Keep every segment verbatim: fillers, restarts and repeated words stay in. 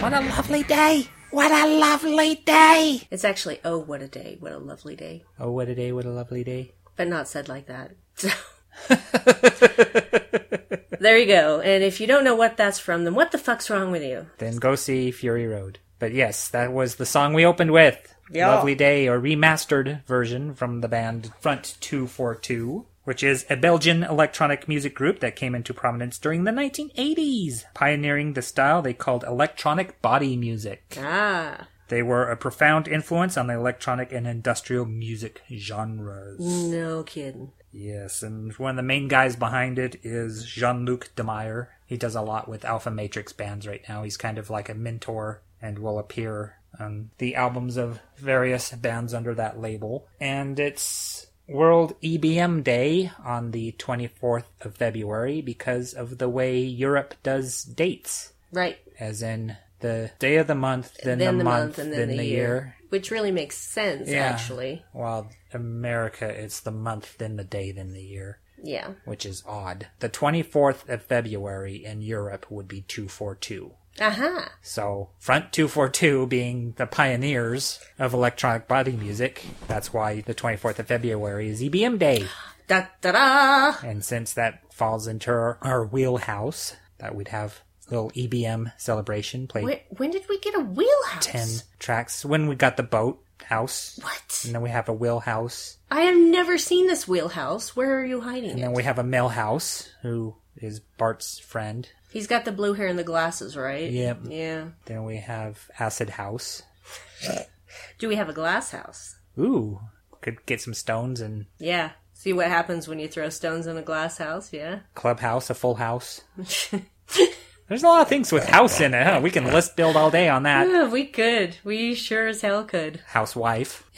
What a lovely day! What a lovely day! It's actually, oh, what a day, what a lovely day. Oh, what a day, what a lovely day. But not said like that. There you go. And if you don't know what that's from, then what the fuck's wrong with you? Then go see Fury Road. But yes, that was the song we opened with. Yo. Lovely Day, or remastered version from the band Front two forty-two, which is a Belgian electronic music group that came into prominence during the nineteen eighties, pioneering the style they called electronic body music. Ah. They were a profound influence on the electronic and industrial music genres. No kidding. Yes, and one of the main guys behind it is Jean-Luc De Meyer. He does a lot with Alpha Matrix bands right now. He's kind of like a mentor and will appear on the albums of various bands under that label. And it's World E B M Day on the twenty-fourth of February because of the way Europe does dates. Right. As in the day of the month, then, then the, the month, month and then, then the, the year. year. Which really makes sense, yeah. actually. Well, America, it's the month, then the day, then the year. Yeah. Which is odd. The twenty-fourth of February in Europe would be two forty-two. Uh-huh. So, Front two forty-two being the pioneers of electronic body music, that's why the twenty-fourth of February is E B M Day. Da-da-da! And since that falls into our, our wheelhouse, that we'd have a little E B M celebration played. When, when did we get a wheelhouse? Ten tracks. When we got the boat house. What? And then we have a wheelhouse. I have never seen this wheelhouse. Where are you hiding and it? And then we have a mail house, who is Bart's friend. He's got the blue hair and the glasses, right? Yep. Yeah. Then we have Acid House. Do we have a glass house? Ooh. Could get some stones and... Yeah. See what happens when you throw stones in a glass house, yeah? Clubhouse, a full house. There's a lot of things with house in it, huh? We can list build all day on that. Yeah, we could. We sure as hell could. Housewife.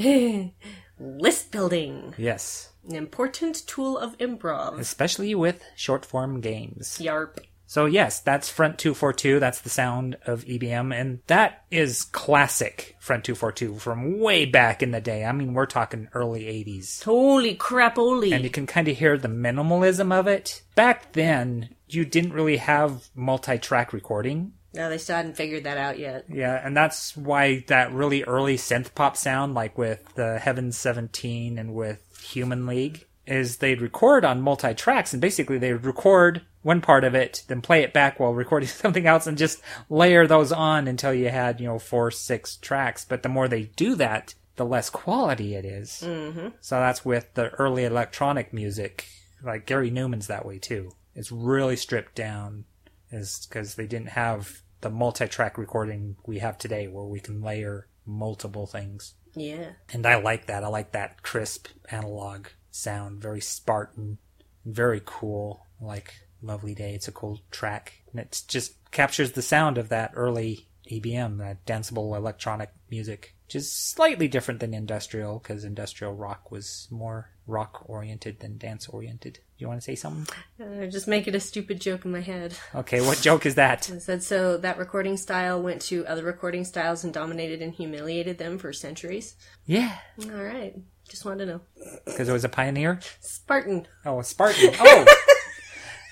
List building. Yes. An important tool of improv. Especially with short-form games. Yarp. So yes, that's Front two forty-two, that's the sound of E B M, and that is classic Front two forty-two from way back in the day. I mean, we're talking early eighties. Holy crap-oli. And you can kind of hear the minimalism of it. Back then, you didn't really have multi-track recording. No, they still hadn't figured that out yet. Yeah, and that's why that really early synth-pop sound, like with the Heaven seventeen and with Human League, is they'd record on multi-tracks, and basically they would record one part of it, then play it back while recording something else and just layer those on until you had, you know, four, six tracks. But the more they do that, the less quality it is. Mm-hmm. So that's with the early electronic music. Like Gary Newman's that way too. It's really stripped down is because they didn't have the multi-track recording we have today where we can layer multiple things. Yeah. And I like that. I like that crisp analog sound. Very Spartan. Very cool. Like... Lovely Day. It's a cool track. And it just captures the sound of that early E B M, that danceable electronic music, which is slightly different than industrial, because industrial rock was more rock-oriented than dance-oriented. You want to say something? I'm uh, just making a stupid joke in my head. Okay, what joke is that? I said, so that recording style went to other recording styles and dominated and humiliated them for centuries? Yeah. All right. Just wanted to know. Because it was a pioneer? Spartan. Oh, a Spartan. Oh!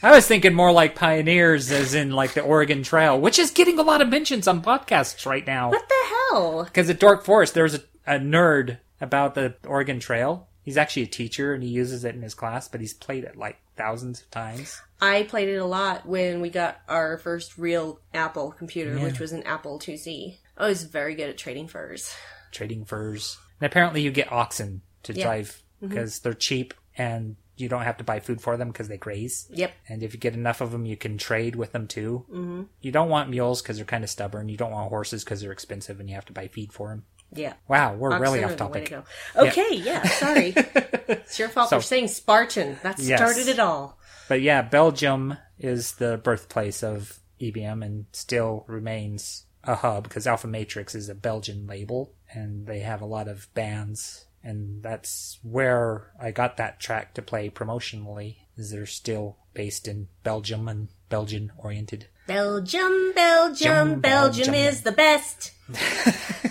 I was thinking more like pioneers as in like the Oregon Trail, which is getting a lot of mentions on podcasts right now. What the hell? Because at Dork Forest, there's a, a nerd about the Oregon Trail. He's actually a teacher and he uses it in his class, but he's played it like thousands of times. I played it a lot when we got our first real Apple computer, yeah. which was an Apple IIc. I was very good at trading furs. Trading furs. And apparently you get oxen to yeah. drive because mm-hmm. they're cheap and... You don't have to buy food for them because they graze. Yep. And if you get enough of them, you can trade with them too. Mm-hmm. You don't want mules because they're kind of stubborn. You don't want horses because they're expensive and you have to buy feed for them. Yeah. Wow, we're Oxen really off topic. Okay, yeah, yeah sorry. It's your fault so, for saying Spartan. That yes. started it all. But yeah, Belgium is the birthplace of E B M and still remains a hub because Alpha Matrix is a Belgian label and they have a lot of bands. And that's where I got that track to play promotionally, is they're still based in Belgium and Belgian-oriented. Belgium, Belgium, Belgium, Belgium is the best.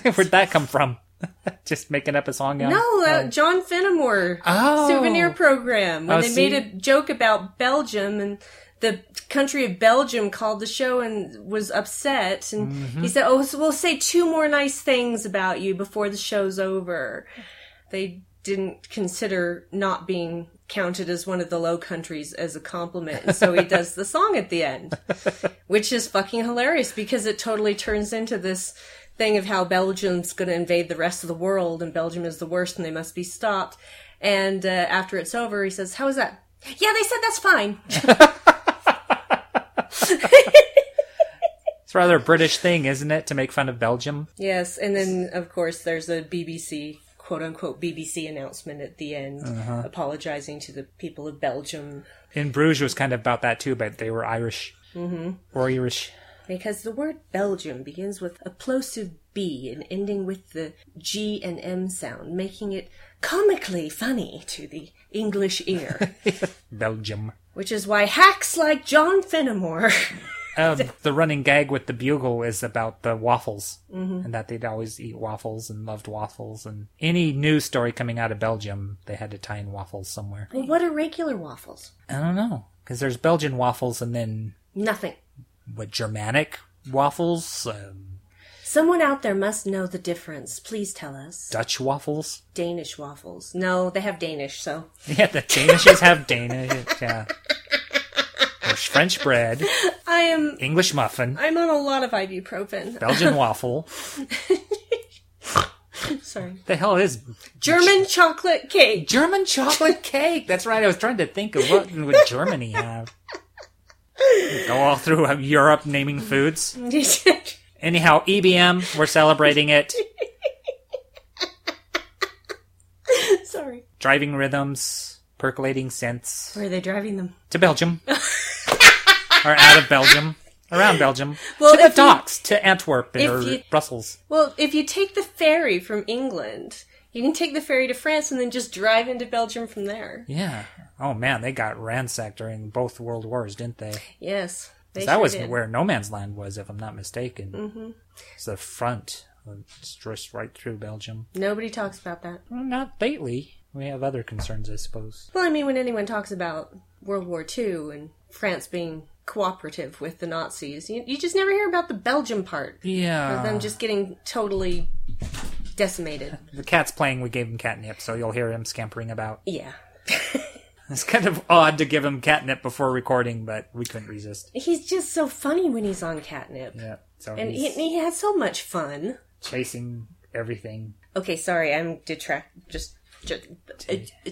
Where'd that come from? Just making up a song. On, no, uh, on... John Finnemore. Oh. Souvenir Program. When oh, they see? made a joke about Belgium, and the country of Belgium called the show and was upset. And mm-hmm. he said, oh, so we'll say two more nice things about you before the show's over. They didn't consider not being counted as one of the Low Countries as a compliment. And so he does the song at the end, which is fucking hilarious because it totally turns into this thing of how Belgium's going to invade the rest of the world and Belgium is the worst and they must be stopped. And uh, after it's over, he says, how is that? Yeah, they said that's fine. It's rather a British thing, isn't it, to make fun of Belgium? Yes, and then, of course, there's a B B C, quote-unquote B B C announcement at the end, uh-huh. apologizing to the people of Belgium. In Bruges was kind of about that, too, but they were Irish. Mm-hmm. Or Irish. Because the word Belgium begins with a plosive B and ending with the G and M sound, making it comically funny to the English ear. Belgium. Which is why hacks like John Finnemore... Uh, the running gag with the Bugle is about the waffles, mm-hmm. and that they'd always eat waffles and loved waffles. And any news story coming out of Belgium, they had to tie in waffles somewhere. Well, what are regular waffles? I don't know, because there's Belgian waffles and then... Nothing. What, Germanic waffles? Um, Someone out there must know the difference. Please tell us. Dutch waffles? Danish waffles. No, they have Danish, so... Yeah, the Danishes have Danish, yeah. French bread. I am... English muffin. I'm on a lot of ibuprofen. Belgian waffle. Sorry. The hell is... German ch- chocolate cake. German chocolate cake. That's right. I was trying to think of what would Germany have. Go all through Europe naming foods. Anyhow, E B M, we're celebrating it. Sorry. Driving rhythms, percolating scents. Where are they driving them? To Belgium. Or out of Belgium, around Belgium, well, to the docks, you, to Antwerp or you, Brussels. Well, if you take the ferry from England, you can take the ferry to France and then just drive into Belgium from there. Yeah. Oh, man, they got ransacked during both World Wars, didn't they? Yes, they sure That was did. Where No Man's Land was, if I'm not mistaken. Mm-hmm. It's the front. It's just right through Belgium. Nobody talks about that. Well, not lately. We have other concerns, I suppose. Well, I mean, when anyone talks about World War Two and France being... cooperative with the Nazis. You, you just never hear about the Belgium part. Yeah. Of them just getting totally decimated. The cat's playing, we gave him catnip, so you'll hear him scampering about. Yeah. It's kind of odd to give him catnip before recording, but we couldn't resist. He's just so funny when he's on catnip. Yeah. So and he, he has so much fun. Chasing everything. Okay, sorry, I'm detract... Just... just uh, uh,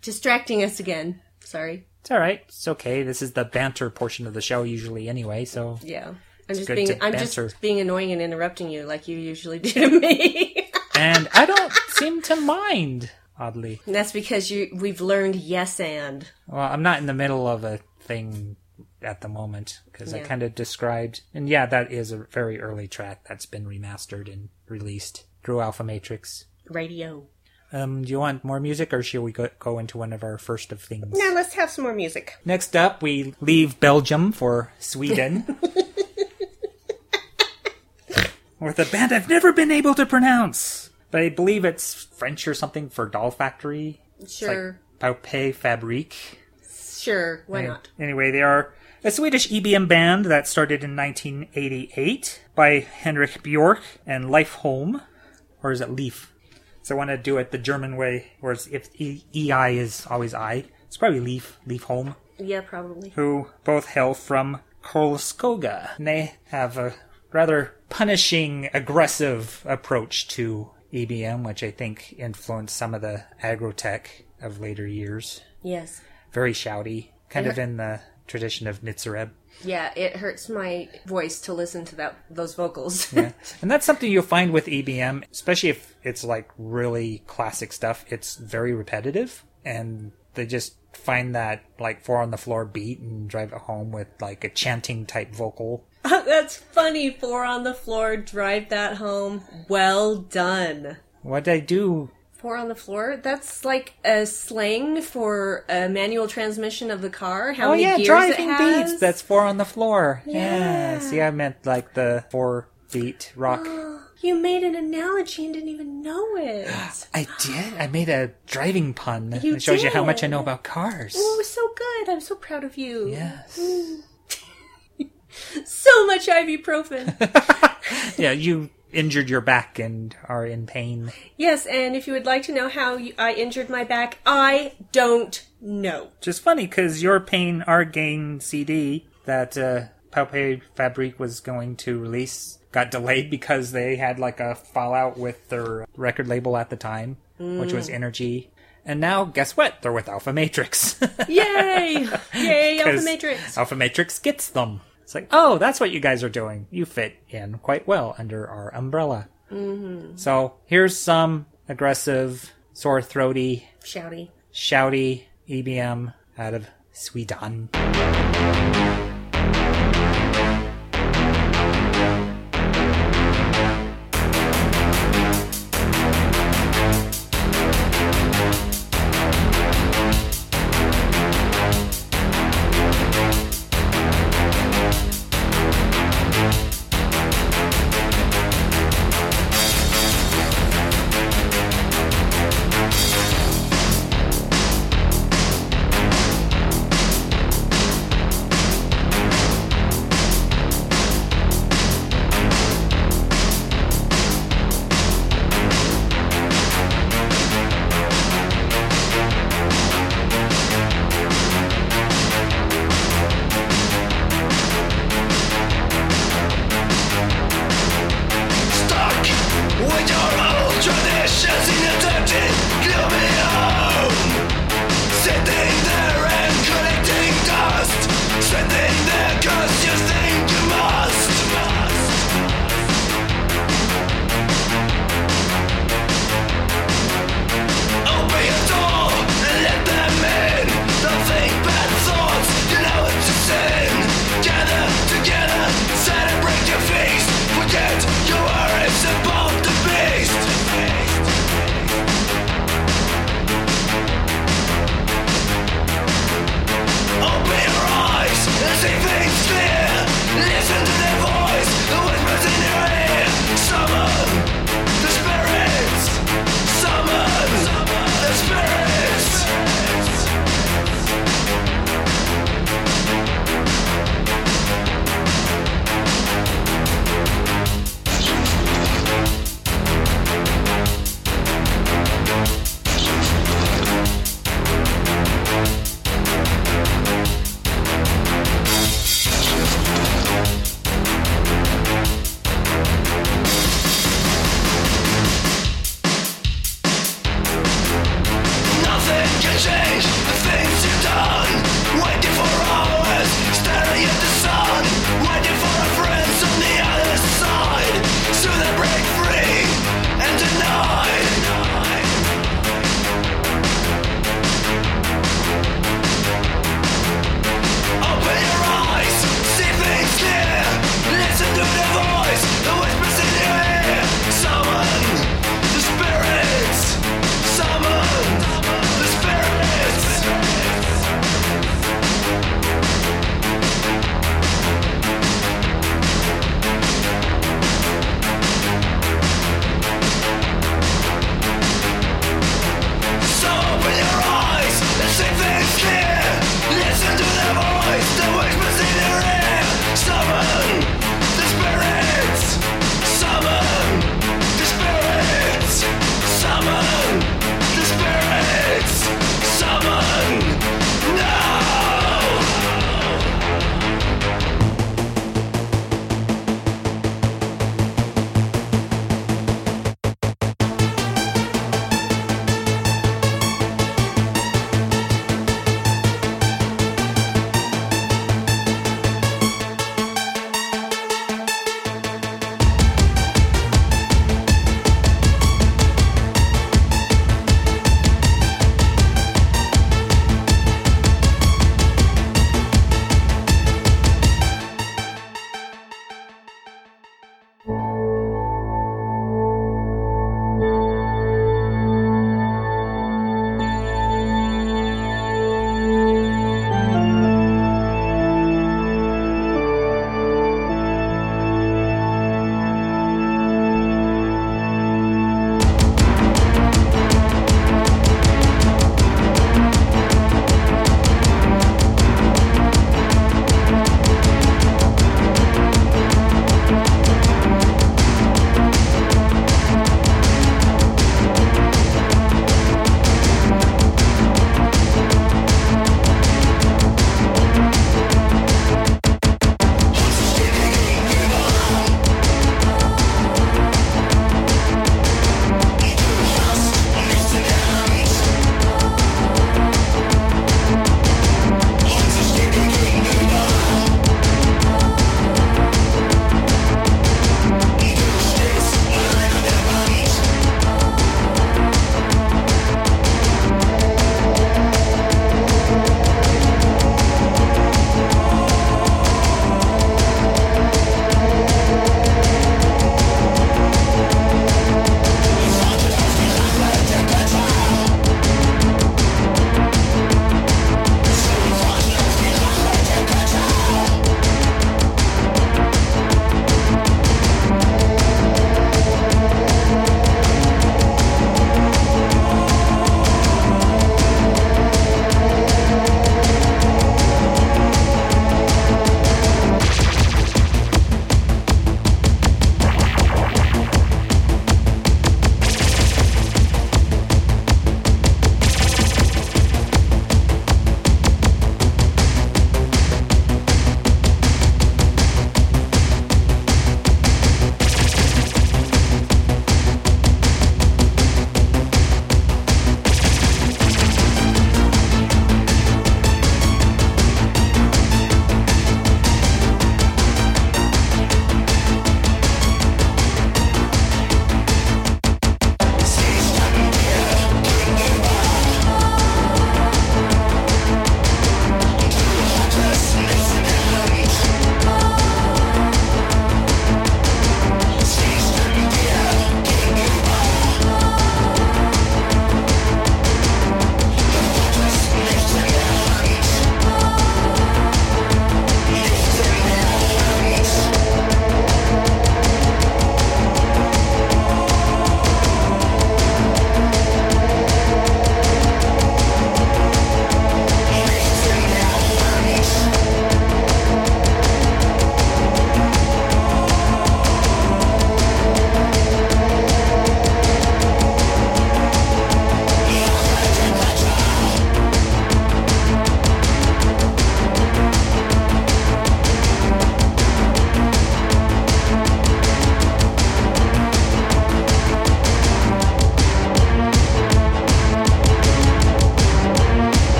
distracting us again. Sorry. It's all right. It's okay. This is the banter portion of the show usually anyway, so... Yeah. I'm just being I'm just being annoying and interrupting you like you usually do to me. And I don't seem to mind, oddly. And that's because you we've learned yes and. Well, I'm not in the middle of a thing at the moment, because yeah. I kind of described... And yeah, that is a very early track that's been remastered and released through Alpha Matrix. Radio. Um, do you want more music, or shall we go, go into one of our first of things? No, let's have some more music. Next up, we leave Belgium for Sweden. With a band I've never been able to pronounce. But I believe it's French or something for doll factory. Sure. Like Pouppée Fabrikk. Sure, why and, not? Anyway, they are a Swedish E B M band that started in nineteen eighty-eight by Henrik Björk and Leif Holm. Or is it Leif? So I want to do it the German way, whereas if E I is always I, it's probably Leif, Leif Holm. Yeah, probably. Who both hail from Karlskoga. And they have a rather punishing, aggressive approach to E B M, which I think influenced some of the agrotech of later years. Yes. Very shouty, kind it of hurt- in the tradition of Nitzer Ebb. Yeah, it hurts my voice to listen to that those vocals. Yeah. And that's something you'll find with E B M, especially if it's like really classic stuff. It's very repetitive, and they just find that like four on the floor beat and drive it home with like a chanting type vocal. Oh, that's funny. Four on the floor, drive that home. Well done. What'd I do? Four on the floor? That's like a slang for a manual transmission of the car. How oh, many yeah, gears driving it has. Beats. That's four on the floor. Yeah. Yeah. See, I meant like the four beat rock You made an analogy and didn't even know it. I did. I made a driving pun. You It shows did. you how much I know about cars. Oh, it was so good. I'm so proud of you. Yes. Mm. So much ibuprofen. Yeah, you injured your back and are in pain. Yes, and if you would like to know how you, I injured my back, I don't know. Just funny, because your Pain, Our Gain C D that uh, Pouppée Fabrikk was going to release got delayed because they had like a fallout with their record label at the time, mm. which was Energy. And now, guess what? They're with Alpha Matrix. Yay! Yay, Alpha Matrix! Alpha Matrix gets them. It's like, oh, that's what you guys are doing. You fit in quite well under our umbrella. Mm-hmm. So here's some aggressive, sore throaty, shouty, shouty E B M out of Sweden.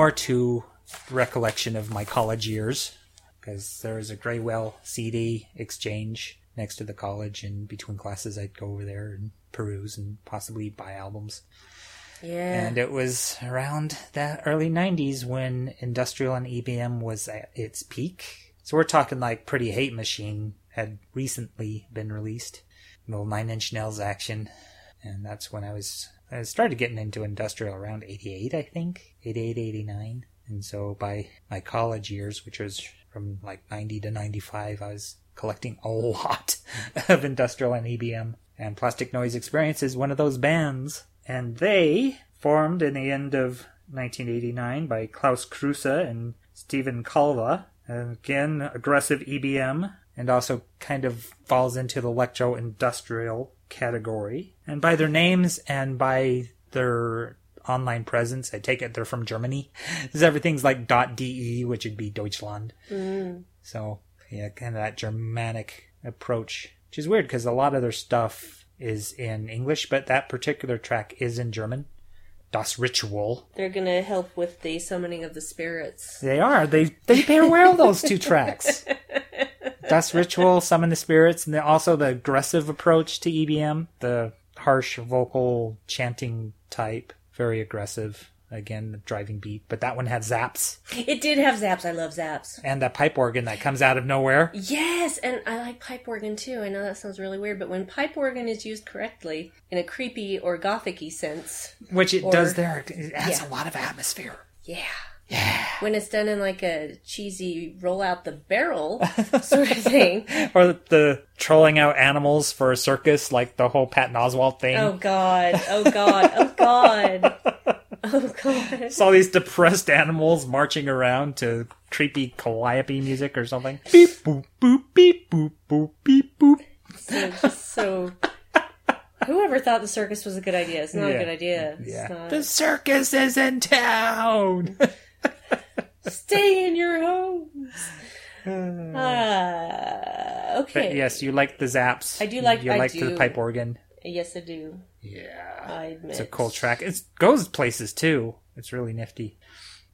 more to recollection of my college years, because there was a Graywell C D exchange next to the college, and between classes I'd go over there and peruse and possibly buy albums. Yeah. And it was around the early nineties when industrial and E B M was at its peak. So we're talking like Pretty Hate Machine had recently been released. Little Nine Inch Nails action. And that's when I was... I started getting into industrial around eighty-eight, I think. eighty-eight, eighty-nine. And so by my college years, which was from like ninety to ninety-five, I was collecting a lot of industrial and E B M. And Plastic Noise Experience is one of those bands. And they, formed in the end of nineteen eighty-nine by Klaus Kruse and Steven Kalva, again, aggressive E B M, and also kind of falls into the electro-industrial category. And by their names and by their online presence, I take it they're from Germany, because everything's like .de, which would be Deutschland. Mm. So, yeah, kind of that Germanic approach, which is weird because a lot of their stuff is in English, but that particular track is in German. Das Ritual. They're going to help with the summoning of the spirits. They are. They they pair well, those two tracks. Das Ritual, Summon the Spirits, and also the aggressive approach to E B M, the harsh vocal chanting type, very aggressive. Again, the driving beat, but that one had zaps. It did have zaps. I love zaps. And that pipe organ that comes out of nowhere. Yes, and I like pipe organ too. I know that sounds really weird, but when pipe organ is used correctly in a creepy or gothic-y sense. Which it or, does there. It adds yeah. a lot of atmosphere. Yeah. Yeah. When it's done in like a cheesy roll out the barrel sort of thing. Or the, the trolling out animals for a circus, like the whole Patton Oswalt thing. Oh God. Oh God. Oh God. Oh, God. It's all these depressed animals marching around to creepy calliope music or something. Beep, boop, boop, beep, boop, boop, beep, boop. So, so whoever thought the circus was a good idea? It's not yeah. a good idea. Yeah. Not... The circus is in town! Stay in your homes! Uh, uh, okay. But yes, you like the zaps. I do like You I like do. the pipe organ. Yes, I do. Yeah. I admit. It's a cool track. It goes places, too. It's really nifty.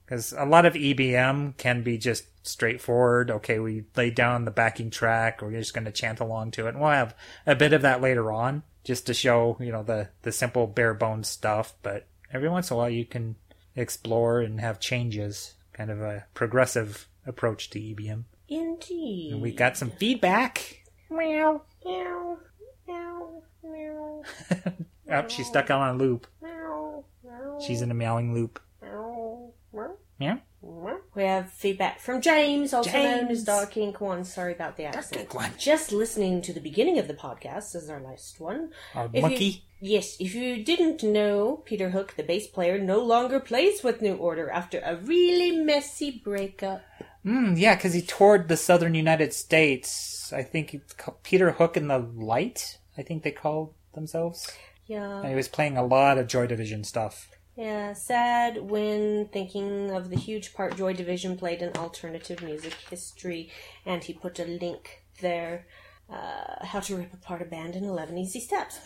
Because a lot of E B M can be just straightforward. Okay, we lay down the backing track. We're just going to chant along to it. And we'll have a bit of that later on, just to show, you know, the, the simple bare-bones stuff. But every once in a while, you can explore and have changes. Kind of a progressive approach to E B M. Indeed. And we got some feedback. Meow, meow, meow. Meow. Oh, she's stuck on a loop. Meow. Meow. She's in a meowing loop. Meow. Meow. We have feedback from James, also James. known as Dark Ink One. Sorry about the accent. Dark Ink One. Just listening to the beginning of the podcast is our last one. Our if monkey. You, yes, if you didn't know, Peter Hook, the bass player, no longer plays with New Order after a really messy breakup. Mm, yeah, because he toured the southern United States. I think it's called Peter Hook and the Light. I think they called themselves. Yeah. And he was playing a lot of Joy Division stuff. Yeah, sad when thinking of the huge part Joy Division played in alternative music history. And he put a link there, uh, how to rip apart a band in eleven easy steps.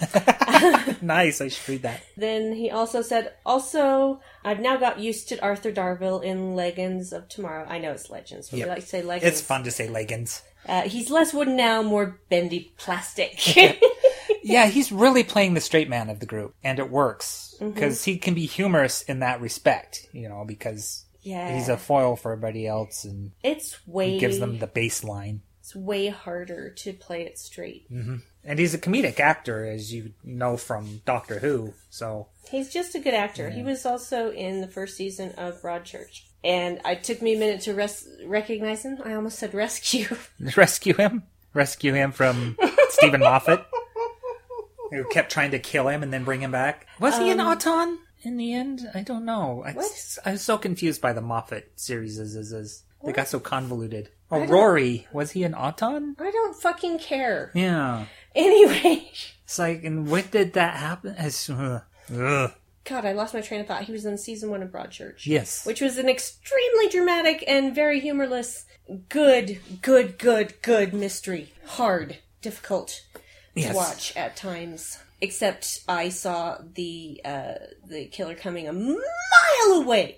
Nice, I should read that. Then he also said, also, I've now got used to Arthur Darvill in Legends of Tomorrow. I know it's Legends, but yep. we like to say Legends. It's fun to say Legends. Uh, he's less wooden now, more bendy plastic. Yeah, he's really playing the straight man of the group, and it works, because mm-hmm. he can be humorous in that respect, you know, because yeah. he's a foil for everybody else, and it's way, he gives them the baseline. It's way harder to play it straight. Mm-hmm. And he's a comedic actor, as you know from Doctor Who, so... He's just a good actor. Yeah. He was also in the first season of Broadchurch. And it took me a minute to res- recognize him. I almost said rescue. Rescue him? Rescue him from Stephen Moffat, who kept trying to kill him and then bring him back. Was um, he an Auton in the end? I don't know. I, what? I was so confused by the Moffat series. They got so convoluted. Oh, Rory. Was he an Auton? I don't fucking care. Yeah. Anyway. It's like, and when did that happen? Ugh. Ugh. God, I lost my train of thought. He was in season one of Broadchurch. Yes. Which was an extremely dramatic and very humorless, good, good, good, good mystery. Hard, difficult yes. to watch at times. Except I saw the uh, the killer coming a mile away.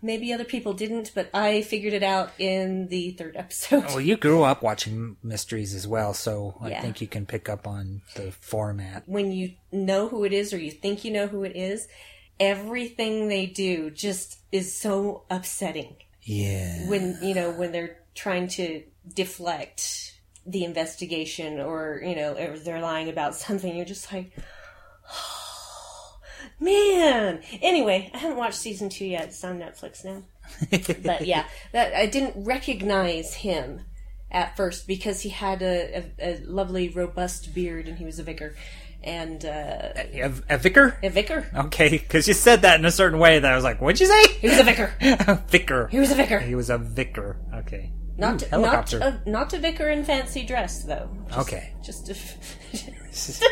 Maybe other people didn't, but I figured it out in the third episode. Well, you grew up watching mysteries as well, so yeah. I think you can pick up on the format. When you know who it is, or you think you know who it is, everything they do just is so upsetting. Yeah. When, you know, when they're trying to deflect the investigation, or, you know, if they're lying about something, you're just like... Man! Anyway, I haven't watched season two yet. It's on Netflix now. But yeah, that, I didn't recognize him at first because he had a, a, a lovely, robust beard and he was a vicar. And, uh... A, a vicar? A vicar. Okay, because you said that in a certain way that I was like, what'd you say? He was a vicar. A vicar. He was a vicar. He was a vicar. Okay. Not, Ooh, not, a, not a vicar in fancy dress, though. Just, okay. Just a... Just,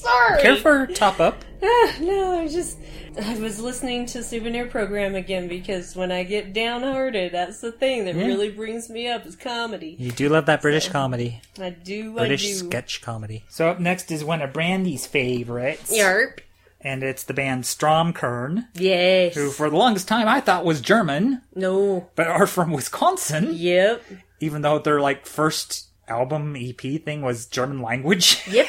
Sorry. Care for top up? Ah, no, I just I was listening to Souvenir Program again because when I get downhearted, that's the thing that mm. really brings me up is comedy. You do love that British so, comedy. I do. British I do. sketch comedy. So up next is one of Brandy's favorites. Yarp. And it's the band Stromkern. Yes. Who for the longest time I thought was German. No. But are from Wisconsin. Yep. Even though their like first album E P thing was German language. Yep.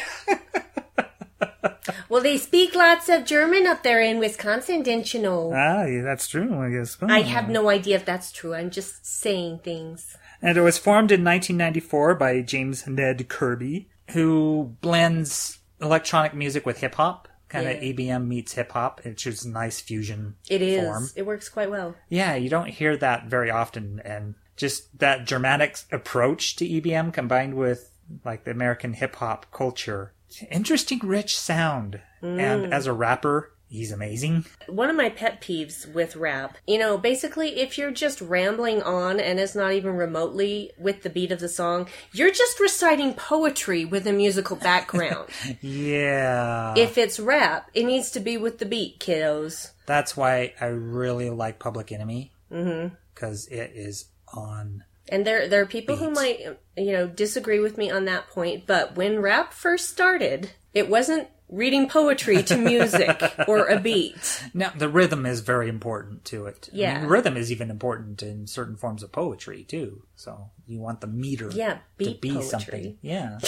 Well, they speak lots of German up there in Wisconsin, didn't you know? Ah, yeah, that's true, I guess. Oh. I have no idea if that's true. I'm just saying things. And it was formed in nineteen ninety-four by James Ned Kirby, who blends electronic music with hip-hop. Kind of yeah. E B M meets hip-hop. It's just a nice fusion It is. form. It works quite well. Yeah, you don't hear that very often. And just that Germanic approach to E B M combined with like the American hip-hop culture. Interesting, rich sound. Mm. And as a rapper, he's amazing. One of my pet peeves with rap, you know, basically if you're just rambling on and it's not even remotely with the beat of the song, you're just reciting poetry with a musical background. Yeah. If it's rap, it needs to be with the beat, kiddos. That's why I really like Public Enemy. Mm-hmm. Because it is on... And there there are people Beat. who might, you know, disagree with me on that point, but when rap first started, it wasn't reading poetry to music or a beat. Now, the rhythm is very important to it. Yeah. I mean, rhythm is even important in certain forms of poetry, too. So you want the meter yeah, beat to be poetry. something. Yeah.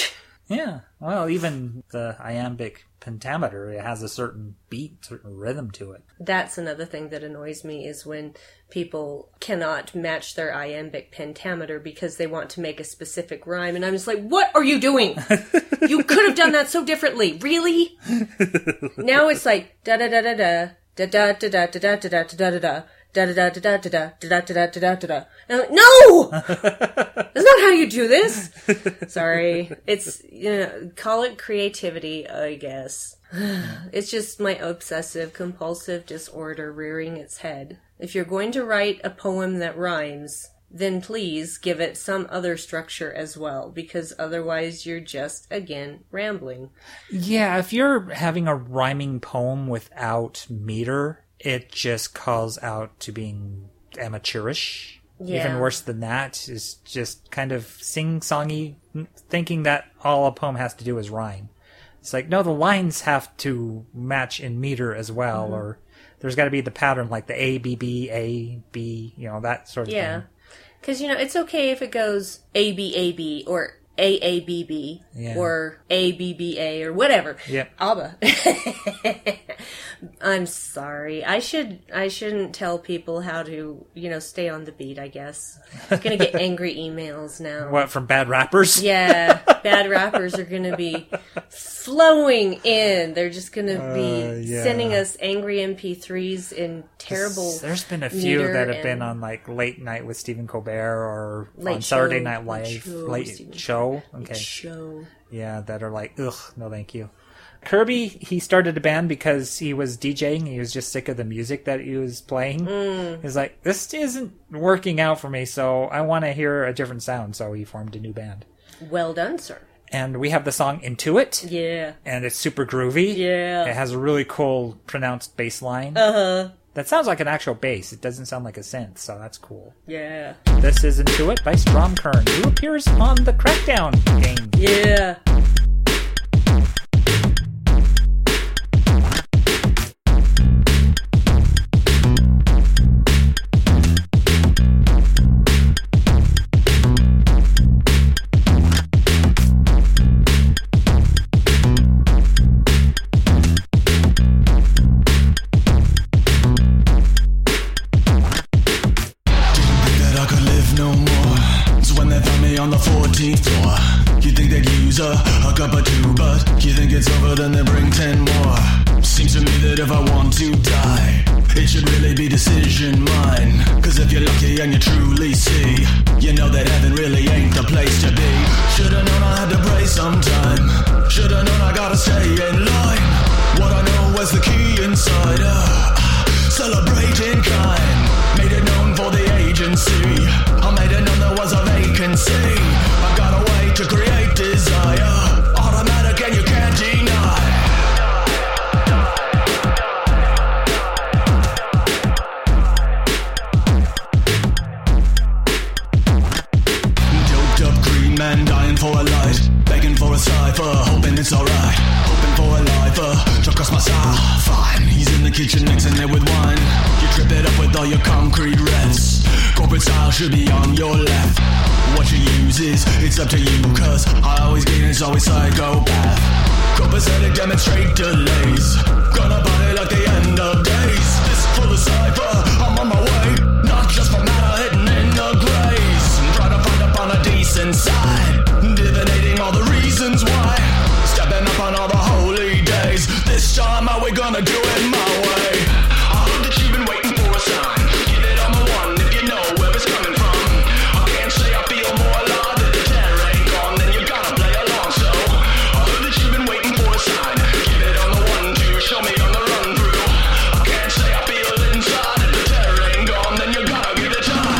Yeah. Well, even the iambic pentameter, it has a certain beat, certain rhythm to it. That's another thing that annoys me is when people cannot match their iambic pentameter because they want to make a specific rhyme. And I'm just like, what are you doing? You could have done that so differently. Really? Now it's like, da-da-da-da-da, da-da-da-da-da-da-da-da-da-da-da. Da da da da da da da da da da da da. No, that's not how you do this. Sorry, it's you know, call it creativity, I guess. It's just my obsessive compulsive disorder rearing its head. If you're going to write a poem that rhymes, then please give it some other structure as well, because otherwise you're just, again, rambling. Yeah, if you're having a rhyming poem without meter, it just calls out to being amateurish. Yeah. Even worse than that is just kind of sing-songy, thinking that all a poem has to do is rhyme. It's like, no, the lines have to match in meter as well, mm-hmm. or there's got to be the pattern, like the A, B, B, A, B, you know, that sort of yeah. thing. Yeah, because, you know, it's okay if it goes A, B, A, B, or A, A, B, B, yeah. or A, B, B, A, or whatever. Yep. ABBA. I'm sorry. I should I shouldn't tell people how to, you know, stay on the beat, I guess. I'm going to get angry emails now. What, from bad rappers? Yeah. Bad rappers are going to be flowing in. They're just going to be uh, yeah. sending us angry M P threes in terrible... There's been a few that have been on, like, Late Night with Stephen Colbert or on Saturday show, Night Live. Late Show. Late show. Okay. Show. Yeah, that are like, ugh, no thank you. Kirby, he started a band because he was DJing. He was just sick of the music that he was playing. Mm. He's like, this isn't working out for me, so I want to hear a different sound. So he formed a new band. Well done, sir. And we have the song Intuit. Yeah. And it's super groovy. Yeah. It has a really cool pronounced bass line. Uh-huh. That sounds like an actual bass. It doesn't sound like a synth, so that's cool. Yeah. This is Intuit by Stromkern, who appears on the Crackdown game. Yeah. that use a, a cup or two, but you think it's over, then they bring ten more. Seems to me that if I want to die, it should really be decision mine. Cause if you're lucky and you truly see, you know that heaven really ain't the place to be. Should've known I had to pray sometime. Should've known I gotta stay in line. What I know was the key inside. Uh, celebrating kind. Made it known for the agency. I made it known there was a vacancy. I got a way to create desire. Automatic and you can't deny. Man dying for a light, begging for a cipher, hoping it's alright. Hoping for a lifer, to cross my side. Fine, he's in the kitchen mixing it with wine. You trip it up with all your concrete refs. Corporate style should be on your left. What you use is, it's up to you. Cause I always gain, it's always psychopath. Copacetic demonstrate delays. Gonna party like the end of days. This for the cipher, I'm on my way. Not just for matter hidden in the grays. Trying to find up on a decent side. Divinating all the reasons why. Stepping up on all the holy days. This time are we gonna do it my way? I hope that you've been waiting for a sign. Give it on the one if you know where it's coming from. I can't say I feel more alive than the tear ain't gone. Then you gotta play along, so I hope that you've been waiting for a sign. Give it on the one, two, show me on the run through. I can't say I feel inside that the tear ain't gone. Then you gotta give it time.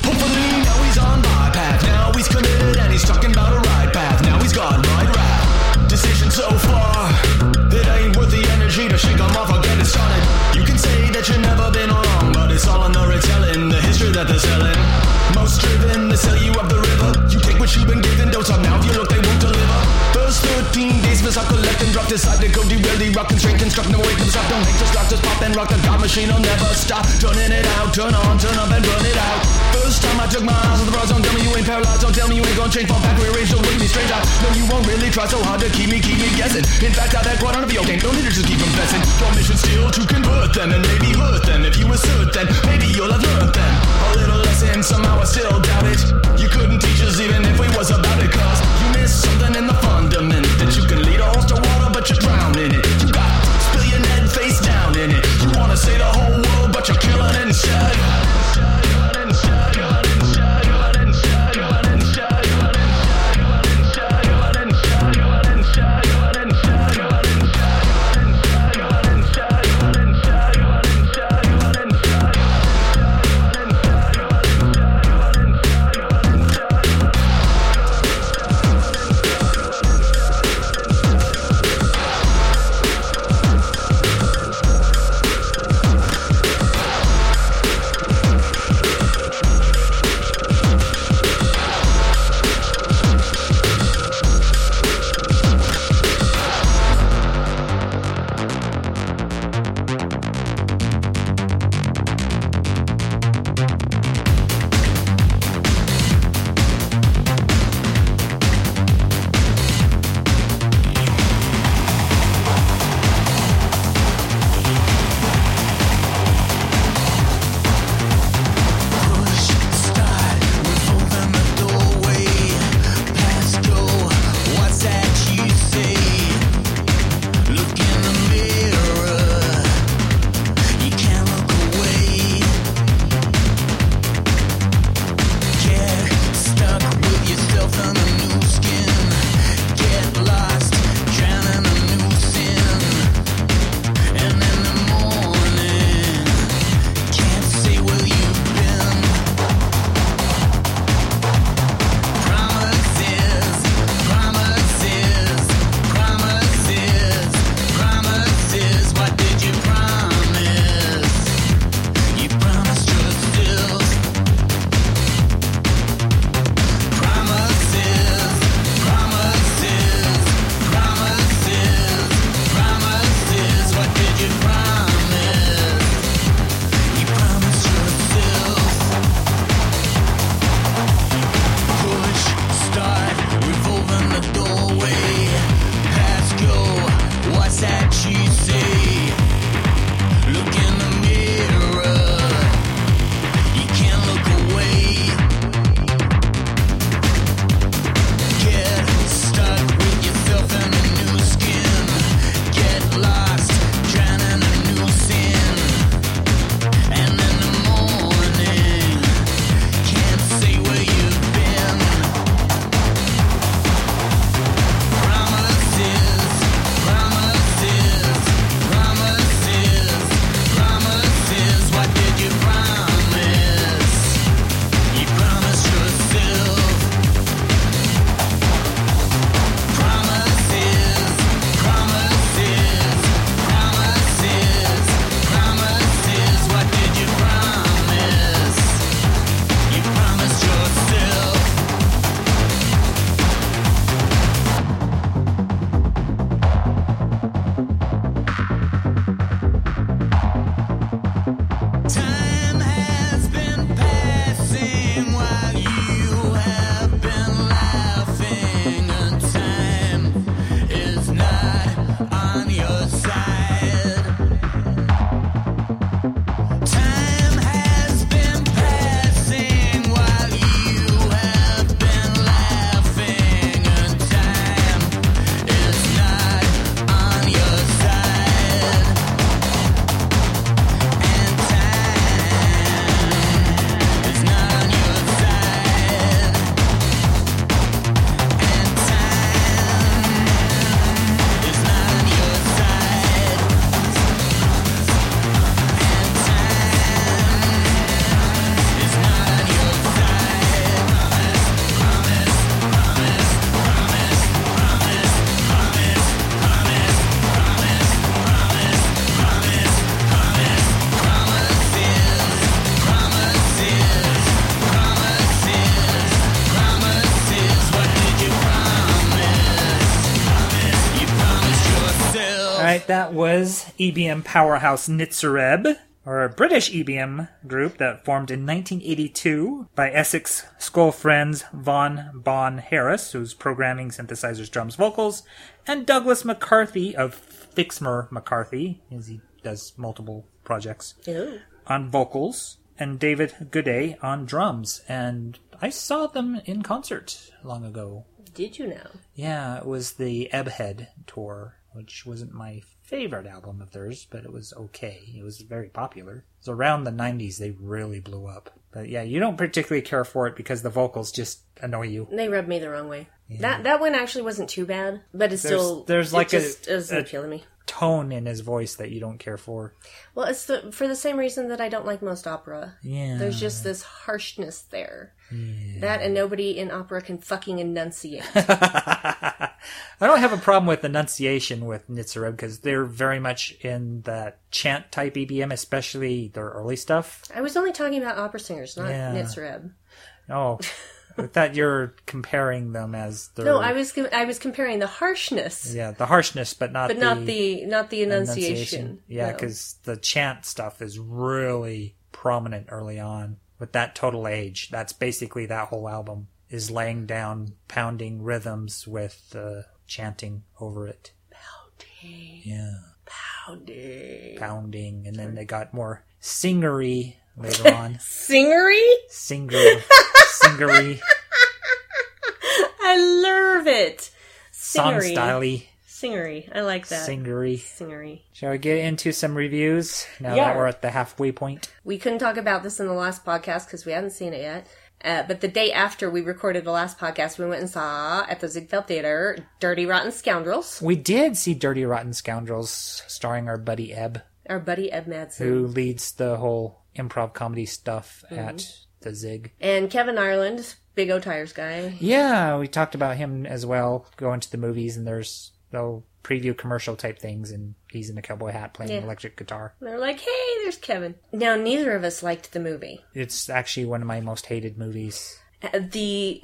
Hopefully now he's on my path. Now he's committed and he's talking about a right path. Now he's got my wrath. Decision so far, it ain't worth the energy to shake him off or get it started. You can say that you've never been wrong, but it's all in the retelling, the history that they're selling. Most driven, they sell you up the river. You take what you've been given, don't talk now. If you look, they won't deliver. First thirteen days for stop collecting, drop decide to go derail, rock and straight construct, no way can stop. Don't hate, just rock, just pop and rock. The God machine will never stop. Turning it out, turn on, turn up and burn it out. First time I took my eyes on the prize, don't tell me you ain't paralyzed. Don't tell me you ain't gonna change, fall back, rearrange, don't look at me straight out. No, you won't really try so hard to keep me, keep me guessing. In fact, I've had quite on a video game, don't need to just keep confessing. Your mission still to convert them and maybe hurt them. If you assert them, maybe you'll have learned them. A little lesson, somehow I still doubt it. You couldn't teach us even if we was about it, cause you missed something in the fundament. That you can lead a horse to water, but you drown in it. You got to spill your head face down in it. You wanna say the whole world, but you're killing instead. that was E B M powerhouse Nitzer Ebb, or a British E B M group that formed in nineteen eighty-two by Essex Skull friends Von Bon Harris, who's programming synthesizers, drums, vocals, and Douglas McCarthy of Fixmer McCarthy, as he does multiple projects, Ew. on vocals, and David Gooday on drums. And I saw them in concert long ago. Did you know? Yeah, it was the Ebbhead tour, which wasn't my favorite album of theirs, but it was okay. It was very popular. It was around the nineties they really blew up. But yeah, you don't particularly care for it because the vocals just annoy you. They rubbed me the wrong way. Yeah. That that one actually wasn't too bad, but it's there's, still there's like it just a, doesn't appeal to me. Tone in his voice that you don't care for. Well, it's the, for the same reason that I don't like most opera. Yeah. There's just this harshness there. Yeah. That and nobody in opera can fucking enunciate. I don't have a problem with enunciation with Nitzer Ebb because they're very much in that chant type E B M, especially their early stuff. I was only talking about opera singers, not yeah. Nitzer Ebb. Oh. I thought you were comparing them as the... No, I was I was comparing the harshness. Yeah, the harshness, but not but the... But not the, not the enunciation. enunciation. Yeah, because no. the chant stuff is really prominent early on. With that total age, that's basically that whole album, is laying down pounding rhythms with uh, chanting over it. Pounding. Yeah. Pounding. Pounding. And then they got more singery later on. Singery? Singer. Singery. I love it. Song style-y. Singery. I like that. Singery. Singery. Shall we get into some reviews now yeah. that we're at the halfway point? We couldn't talk about this in the last podcast because we hadn't seen it yet. Uh, but the day after we recorded the last podcast, we went and saw at the Ziegfeld Theater Dirty Rotten Scoundrels. We did see Dirty Rotten Scoundrels starring our buddy Ebb. Our buddy Ebb Madsen. Who leads the whole improv comedy stuff mm-hmm. at... the Zig. And Kevin Ireland, Big O Tires guy. Yeah, we talked about him as well, going to the movies, and there's no preview commercial type things, and he's in a cowboy hat playing yeah. an electric guitar. And they're like, hey, there's Kevin. Now, neither of us liked the movie. It's actually one of my most hated movies. The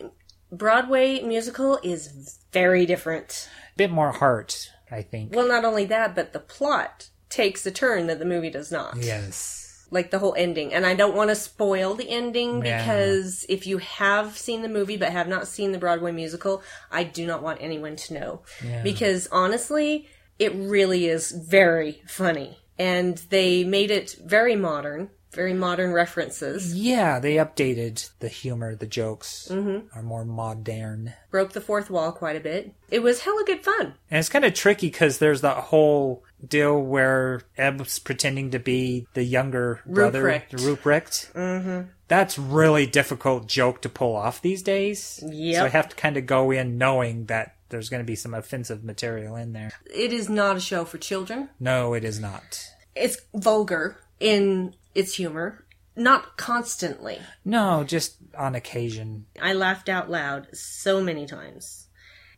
Broadway musical is very different. A bit more heart, I think. Well, not only that, but the plot takes a turn that the movie does not. Yes. Like the whole ending. And I don't want to spoil the ending yeah. because if you have seen the movie but have not seen the Broadway musical, I do not want anyone to know. Yeah. Because honestly, it really is very funny. And they made it very modern, very modern references. Yeah, they updated the humor, the jokes mm-hmm. are more modern. Broke the fourth wall quite a bit. It was hella good fun. And it's kind of tricky because there's that whole... deal where Ebb's pretending to be the younger brother, Ruprecht. Ruprecht. Mm-hmm. That's really difficult joke to pull off these days. Yeah. So I have to kind of go in knowing that there's going to be some offensive material in there. It is not a show for children. No, it is not. It's vulgar in its humor. Not constantly. No, just on occasion. I laughed out loud so many times.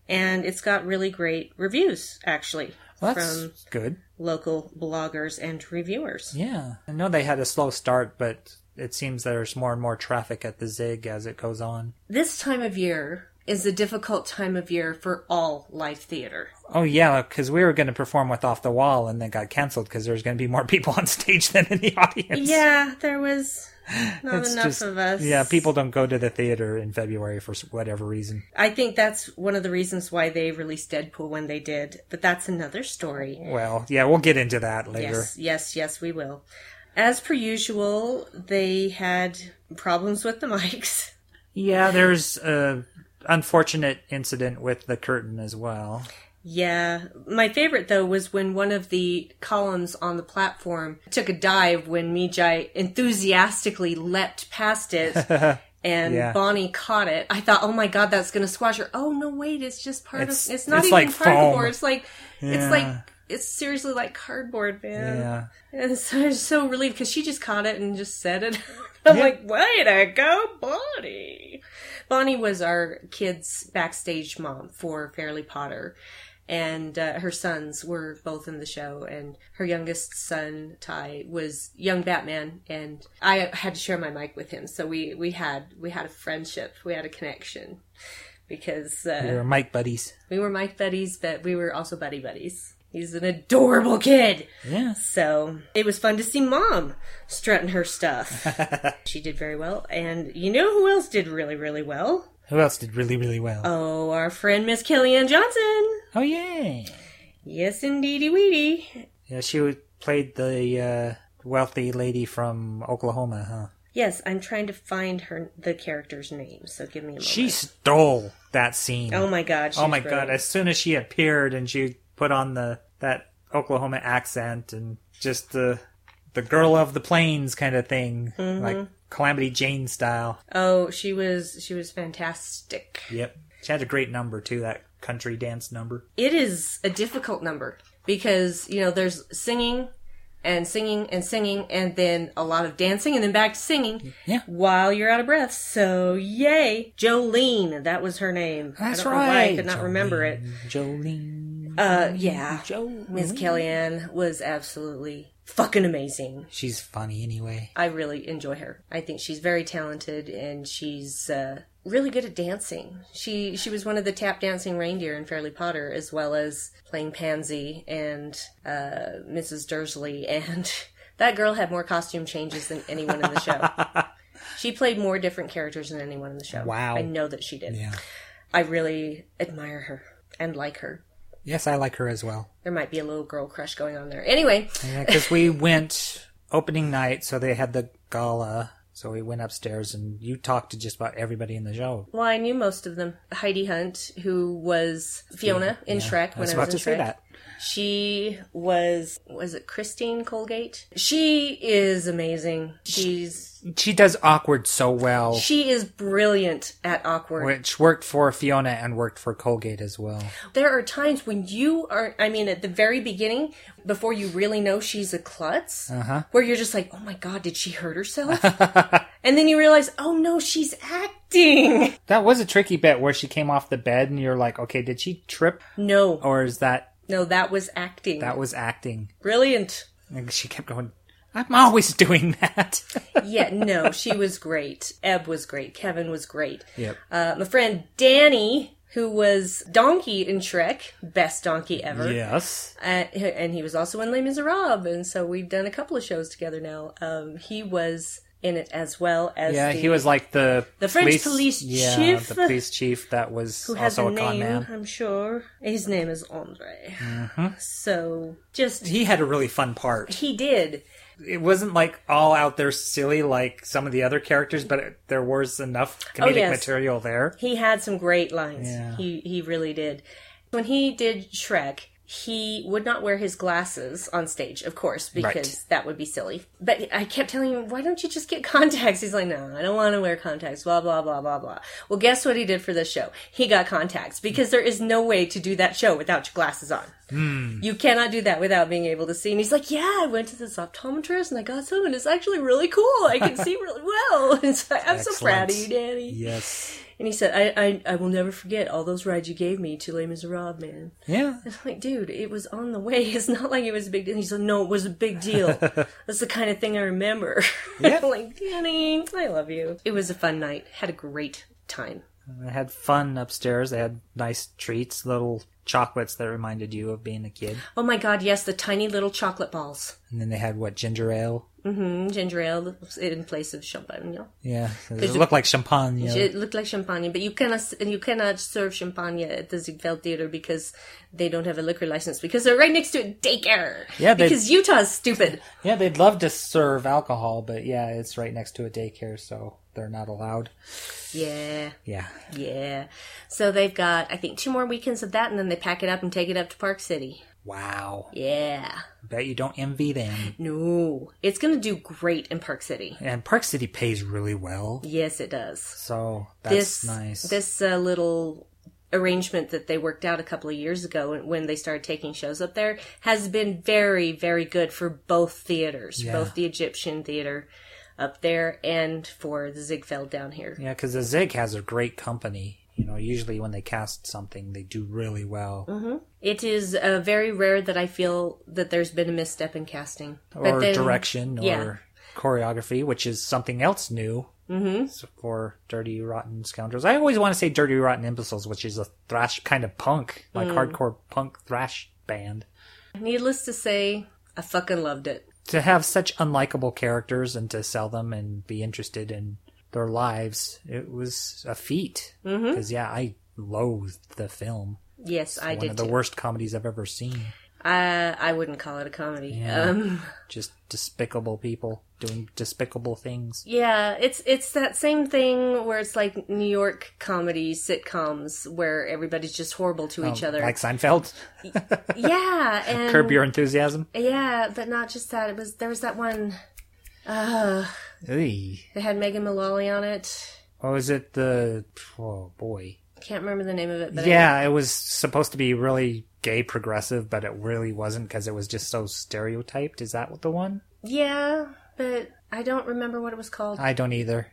And it's got really great reviews, actually. Well, that's from good. Local bloggers and reviewers. Yeah. I know they had a slow start, but it seems there's more and more traffic at the Zig as it goes on. This time of year is a difficult time of year for all live theater. Oh, yeah, because we were going to perform with Off the Wall, and then got canceled because there's going to be more people on stage than in the audience. Yeah, there was... Not it's enough just, of us. Yeah, people don't go to the theater in February for whatever reason. I think that's one of the reasons why they released Deadpool when they did, but that's another story. Well, yeah, we'll get into that later. Yes, yes, yes, we will. As per usual, they had problems with the mics. Yeah, there's an unfortunate incident with the curtain as well. Yeah. My favorite, though, was when one of the columns on the platform took a dive when Mijai enthusiastically leapt past it, and yeah. Bonnie caught it. I thought, oh my god, that's going to squash her. Oh, no, wait, it's just part it's, of... It's not it's even like cardboard. It's like... Yeah. It's like... It's seriously like cardboard, man. Yeah. And so I was so relieved, because she just caught it and just said it. I'm yeah. like, way to go, Bonnie! Bonnie was our kid's backstage mom for Fairly Potter. And uh, her sons were both in the show, and her youngest son, Ty, was young Batman, and I had to share my mic with him, so we, we had we had a friendship, we had a connection, because... Uh, we were mic buddies. We were mic buddies, but we were also buddy buddies. He's an adorable kid. Yeah. So it was fun to see Mom strutting her stuff. She did very well. And you know who else did really, really well? Who else did really, really well? Oh, our friend Miss Killian Johnson. Oh, yeah. Yes, indeedy weedy. Yeah, she played the uh, wealthy lady from Oklahoma, huh? Yes, I'm trying to find her the character's name, so give me a moment. She stole that scene. Oh, my God. Oh, my brilliant. God. As soon as she appeared and she put on the that Oklahoma accent and just the the girl of the plains kind of thing, mm-hmm. like Calamity Jane style. Oh, she was she was fantastic. Yep. She had a great number too, that country dance number. It is a difficult number because, you know, there's singing and singing and singing and then a lot of dancing and then back to singing yeah. while you're out of breath. So, yay. Jolene, that was her name. That's I don't right. know why I could not Jolene, remember it. Jolene. Uh yeah. Jolene. Miss Kellyanne was absolutely fucking amazing. She's funny anyway. I really enjoy her. I think she's very talented and she's uh, really good at dancing. She she was one of the tap dancing reindeer in Fairly Potter, as well as playing Pansy and uh, Missus Dursley. And that girl had more costume changes than anyone in the show. She played more different characters than anyone in the show. Wow. I know that she did. Yeah. I really admire her and like her. Yes, I like her as well. There might be a little girl crush going on there. Anyway. Yeah, because we went opening night, so they had the gala. So we went upstairs, and you talked to just about everybody in the show. Well, I knew most of them. Heidi Hunt, who was Fiona yeah, in yeah. Shrek when I was, I was about in to Shrek. Say that. She was, was it Christine Colgate? She is amazing. She's... She, she does awkward so well. She is brilliant at awkward. Which worked for Fiona and worked for Colgate as well. There are times when you are, I mean, at the very beginning, before you really know she's a klutz, uh-huh. where you're just like, oh my God, did she hurt herself? And then you realize, oh no, she's acting. That was a tricky bit where she came off the bed and you're like, okay, did she trip? No. Or is that... No, that was acting. That was acting. Brilliant. And she kept going, I'm always doing that. Yeah, no, she was great. Ebb was great. Kevin was great. Yep. Uh, my friend Danny, who was Donkey in Shrek, best donkey ever. Yes. Uh, and he was also in Les Misérables, and so we've done a couple of shows together now. Um, he was in it as well as yeah, the, he was like the the French police, police yeah, chief, the police chief that was who has also a, a con name, man. I'm sure his name is Andre. Mm-hmm. So just he had a really fun part. He did. It wasn't like all out there silly like some of the other characters, but it, there was enough comedic oh, yes. material there. He had some great lines. Yeah. He he really did. When he did Shrek, he would not wear his glasses on stage, of course, because right. that would be silly. But I kept telling him, why don't you just get contacts? He's like, no, I don't want to wear contacts, blah, blah, blah, blah, blah. Well, guess what he did for this show? He got contacts, because there is no way to do that show without your glasses on. Mm. You cannot do that without being able to see. And he's like, yeah, I went to this optometrist and I got some, and it's actually really cool. I can see really well. And so I'm Excellent. so proud of you, Danny. Yes. And he said, I, I I will never forget all those rides you gave me to Les Miserables, man. Yeah. And I'm like, dude, it was on the way. It's not like it was a big deal. And he said, no, it was a big deal. That's the kind of thing I remember. Yeah. I'm like, Danny, I love you. It was a fun night. Had a great time. I had fun upstairs. They had nice treats, little chocolates that reminded you of being a kid. Oh, my God, yes, the tiny little chocolate balls. And then they had, what, ginger ale? Mm-hmm, ginger ale in place of champagne. You know? Yeah, it looked like champagne. You know? It looked like champagne, but you cannot you cannot serve champagne at the Ziegfeld Theater because they don't have a liquor license because they're right next to a daycare. Yeah, because Utah's stupid. Yeah, they'd love to serve alcohol, but yeah, it's right next to a daycare, so they're not allowed. Yeah. Yeah. Yeah. So they've got, I think, two more weekends of that, and then they pack it up and take it up to Park City. Wow. Yeah. Bet you don't envy them. No. It's going to do great in Park City. And Park City pays really well. Yes, it does. So that's this, nice. This uh, little arrangement that they worked out a couple of years ago when they started taking shows up there has been very, very good for both theaters. Yeah. Both the Egyptian Theater up there and for the Ziegfeld down here. Yeah, because the Zig has a great company. You know, usually when they cast something, they do really well. Mm-hmm. It is uh, very rare that I feel that there's been a misstep in casting. Or but then, direction or yeah. choreography, which is something else new mm-hmm. for Dirty Rotten Scoundrels. I always want to say Dirty Rotten Imbeciles, which is a thrash kind of punk, like mm. hardcore punk thrash band. Needless to say, I fucking loved it. To have such unlikable characters and to sell them and be interested in their lives, it was a feat. Because, mm-hmm. yeah, I loathed the film. Yes, it's I did, one of the too. worst comedies I've ever seen. Uh, I wouldn't call it a comedy. Yeah, um, just despicable people doing despicable things. Yeah, it's it's that same thing where it's like New York comedy sitcoms where everybody's just horrible to oh, each other. Like Seinfeld? Yeah. And Curb Your Enthusiasm? Yeah, but not just that. It was There was that one uh, that had Megan Mullally on it. Oh, is it the... Oh, boy. I can't remember the name of it. But yeah, I mean, it was supposed to be really... gay progressive, but it really wasn't because it was just so stereotyped. Is that the one? Yeah, but I don't remember what it was called. I don't either.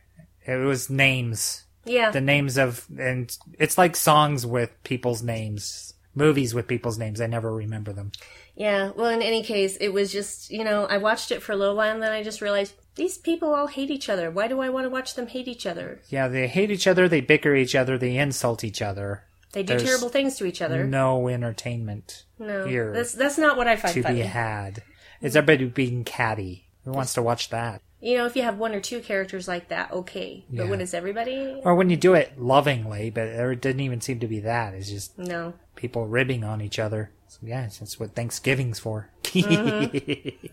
It was names. Yeah. The names of, and it's like songs with people's names, movies with people's names. I never remember them. Yeah, well, in any case, it was just, you know, I watched it for a little while and then I just realized, these people all hate each other. Why do I want to watch them hate each other? Yeah, they hate each other, they bicker each other, they insult each other. They do There's terrible things to each other. No entertainment no, here. That's that's not what I find to funny. be had. It's everybody being catty. Who wants to watch that? You know, if you have one or two characters like that, okay. But yeah. when it's everybody, or when you do it lovingly, but there didn't even seem to be that. It's just no people ribbing on each other. So yeah, that's what Thanksgiving's for. Mm-hmm.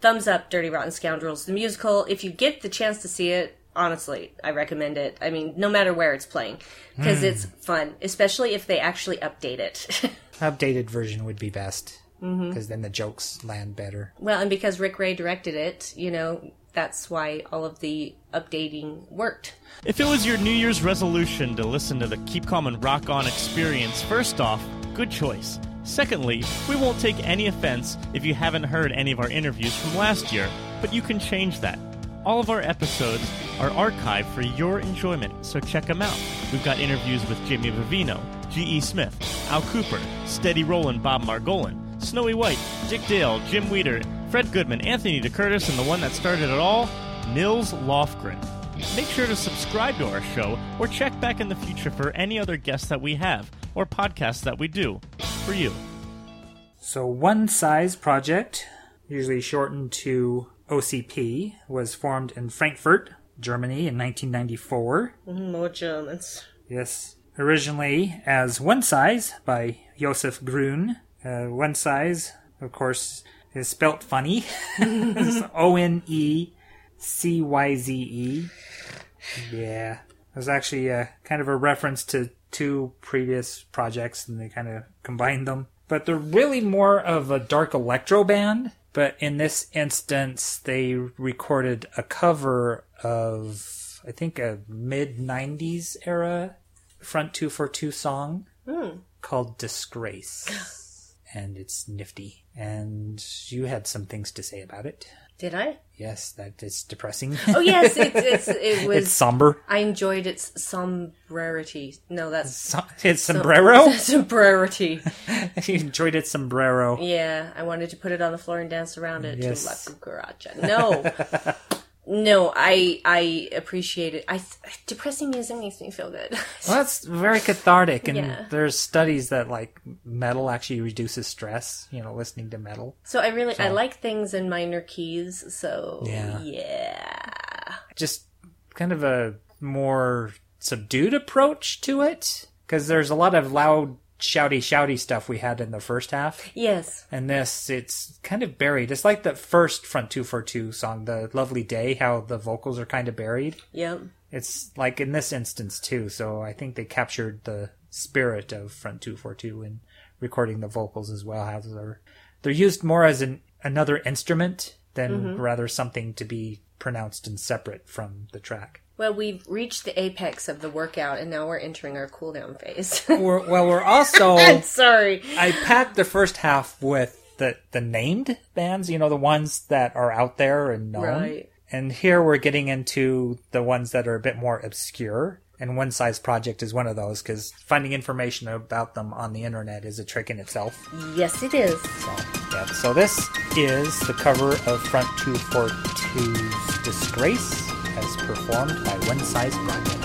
Thumbs up, Dirty Rotten Scoundrels, the musical. If you get the chance to see it. Honestly, I recommend it. I mean, no matter where it's playing, because mm. it's fun, especially if they actually update it. Updated version would be best, because mm-hmm. then the jokes land better. Well, and because Rick Ray directed it, you know, that's why all of the updating worked. If it was your New Year's resolution to listen to the Keep Calm and Rock On experience, first off, good choice. Secondly, we won't take any offense if you haven't heard any of our interviews from last year, but you can change that. All of our episodes are archived for your enjoyment, so check them out. We've got interviews with Jimmy Vivino, G E. Smith, Al Cooper, Steady Rollin' Bob Margolin, Snowy White, Dick Dale, Jim Weeder, Fred Goodman, Anthony DeCurtis, and the one that started it all, Nils Lofgren. Make sure to subscribe to our show or check back in the future for any other guests that we have or podcasts that we do for you. So One Size Project, usually shortened to... O C P, was formed in Frankfurt, Germany in nineteen ninety-four. More Germans. Yes. Originally as One Size by Josef Grün. Uh, One Size, of course, is spelt funny. It's O N E C Y Z E. Yeah. It was actually uh, kind of a reference to two previous projects, and they kind of combined them. But they're really more of a dark electro band. But in this instance, they recorded a cover of, I think, a mid-nineties era Front two forty-two song mm. called Disgrace. And it's nifty. And you had some things to say about it. Did I? Yes, that it's depressing. Oh, yes, it's, it's, it was... It's somber. I enjoyed its sombrerity. No, that's... So, it's sombrero? Som- sombrerity. You enjoyed its sombrero. Yeah, I wanted to put it on the floor and dance around it yes. to La Cucaracha. No. No, I I appreciate it. I depressing music makes me feel good. Well, that's very cathartic, and yeah. there's studies that like metal actually reduces stress. You know, listening to metal. So I really so. I like things in minor keys. So yeah. yeah, just kind of a more subdued approach to it, because there's a lot of loud, shouty, shouty stuff we had in the first half. Yes. And this, it's kind of buried. It's like the first Front two forty-two song, The Lovely Day, how the vocals are kind of buried. Yep. It's like in this instance, too. So I think they captured the spirit of Front two forty-two in recording the vocals as well. How they're, they're used more as an another instrument than mm-hmm. rather something to be pronounced and separate from the track. Well, we've reached the apex of the workout, and now we're entering our cool-down phase. we're, well, we're also... I'm sorry. I packed the first half with the, the named bands, you know, the ones that are out there and known. Right. And here we're getting into the ones that are a bit more obscure. And One Size Project is one of those, because finding information about them on the internet is a trick in itself. Yes, it is. So, yeah. So this is the cover of Front two forty-two's Disgrace, as performed by One Size Project.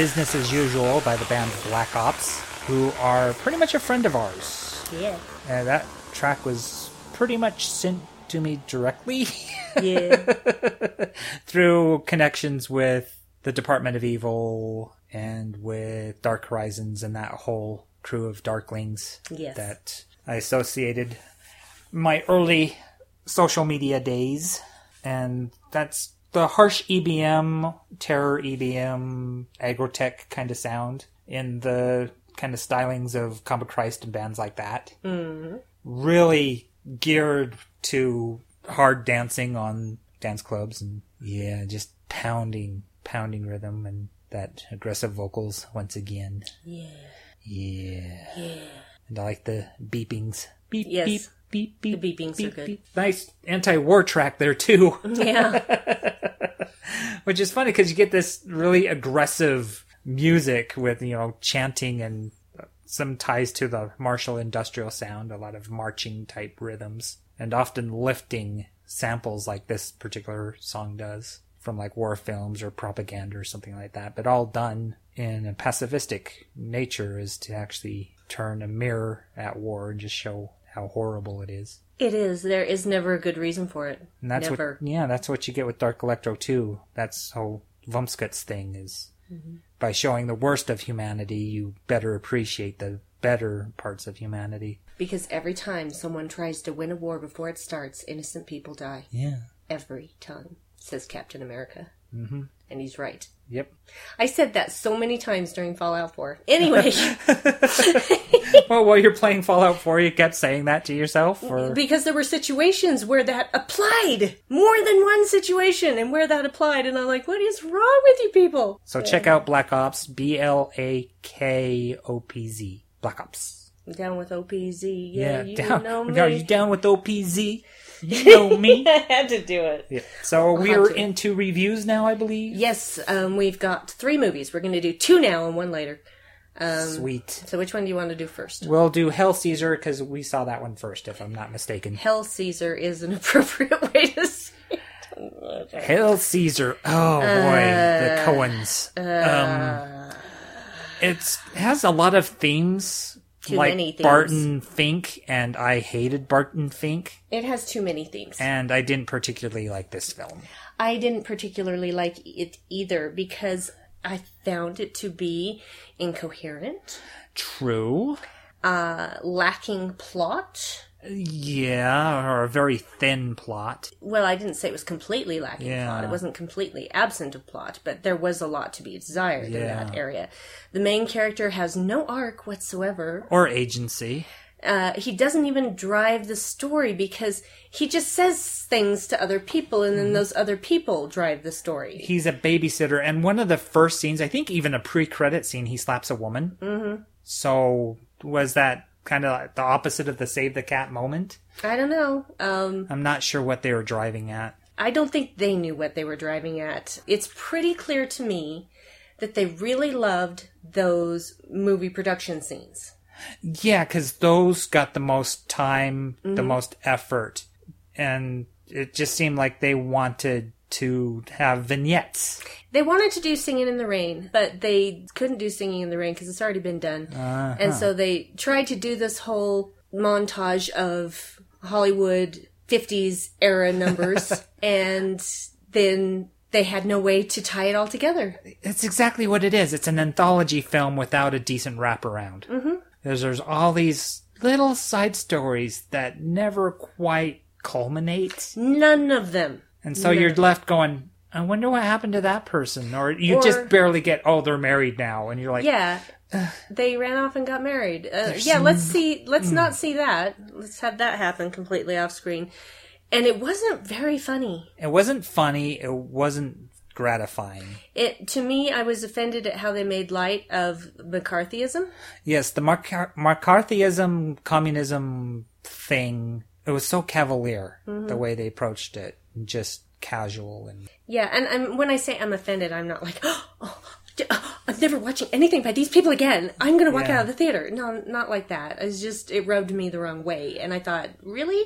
Business as Usual by the band Black Ops, who are pretty much a friend of ours. Yeah. And that track was pretty much sent to me directly. Yeah. Through connections with the Department of Evil and with Dark Horizons and that whole crew of Darklings. Yes. That I associated my early social media days. And that's the harsh E B M, terror E B M, agrotech kind of sound in the kind of stylings of Combat Christ and bands like that. Mm-hmm. Really geared to hard dancing on dance clubs and, yeah, just pounding, pounding rhythm and that aggressive vocals once again. Yeah. Yeah. Yeah. And I like the beepings. Beep, yes. Beep. Beep, beep, the beepings beep, are good. Beep. Nice anti-war track there, too. Yeah. Which is funny because you get this really aggressive music with, you know, chanting and some ties to the martial industrial sound, a lot of marching type rhythms, and often lifting samples like this particular song does from like war films or propaganda or something like that, but all done in a pacifistic nature is to actually turn a mirror at war and just show how horrible it is. It is. There is never a good reason for it. And that's never. What, yeah, that's what you get with Dark Electro too. That's how Vumskut's thing is. Mm-hmm. By showing the worst of humanity, you better appreciate the better parts of humanity. Because every time someone tries to win a war before it starts, innocent people die. Yeah. Every time, says Captain America. Mm-hmm. And he's right. Yep. I said that so many times during Fallout four. Anyway. Well, while you're playing Fallout four, you kept saying that to yourself? Or? Because there were situations where that applied. More than one situation and where that applied. And I'm like, what is wrong with you people? So yeah. Check out Black Ops. B L A K O P Z. Black Ops. I'm down with O P Z. Yeah, yeah you down, know me. Are you down with O P Z? You know me. I had to do it. Yeah. So I'll we're into reviews now, I believe. Yes, um, we've got three movies. We're going to do two now and one later. Um, Sweet. So which one do you want to do first? We'll do Hail Caesar because we saw that one first, if I'm not mistaken. Hail Caesar is an appropriate way to say it. Hail Caesar. Oh, uh, boy. The Coens. Uh, um, it's, it has a lot of themes. Too like many themes. Barton Fink, and I hated Barton Fink. It has too many themes. And I didn't particularly like this film. I didn't particularly like it either because I found it to be incoherent. True. Uh, lacking plot. Yeah, or a very thin plot. Well, I didn't say it was completely lacking yeah. plot. It wasn't completely absent of plot, but there was a lot to be desired yeah. in that area. The main character has no arc whatsoever. Or agency. Uh, he doesn't even drive the story because he just says things to other people and then mm. those other people drive the story. He's a babysitter. And one of the first scenes, I think even a pre-credit scene, he slaps a woman. Mm-hmm. So was that kind of like the opposite of the save the cat moment? I don't know. Um, I'm not sure what they were driving at. I don't think they knew what they were driving at. It's pretty clear to me that they really loved those movie production scenes. Yeah, because those got the most time, mm-hmm. the most effort. And it just seemed like they wanted to have vignettes. They wanted to do Singing in the Rain, but they couldn't do Singing in the Rain because it's already been done. Uh-huh. And so they tried to do this whole montage of Hollywood fifties era numbers, and then they had no way to tie it all together. It's exactly what it is. It's an anthology film without a decent wraparound. Mm-hmm. There's, there's all these little side stories that never quite culminate. None of them. And so no. You're left going, I wonder what happened to that person. Or you or, just barely get, oh, they're married now. And you're like... Yeah, ugh. They ran off and got married. Uh, yeah, some... let's see. Let's mm. not see that. Let's have that happen completely off screen. And it wasn't very funny. It wasn't funny. It wasn't gratifying. It to me, I was offended at how they made light of McCarthyism. Yes, the Mar- McCarthyism, communism thing. It was so cavalier, mm-hmm. the way they approached it. Just casual and yeah, and I'm, when I say I'm offended, I'm not like oh, I'm never watching anything by these people again. I'm gonna walk yeah. out of the theater. No, not like that. It's just it rubbed me the wrong way, and I thought, really,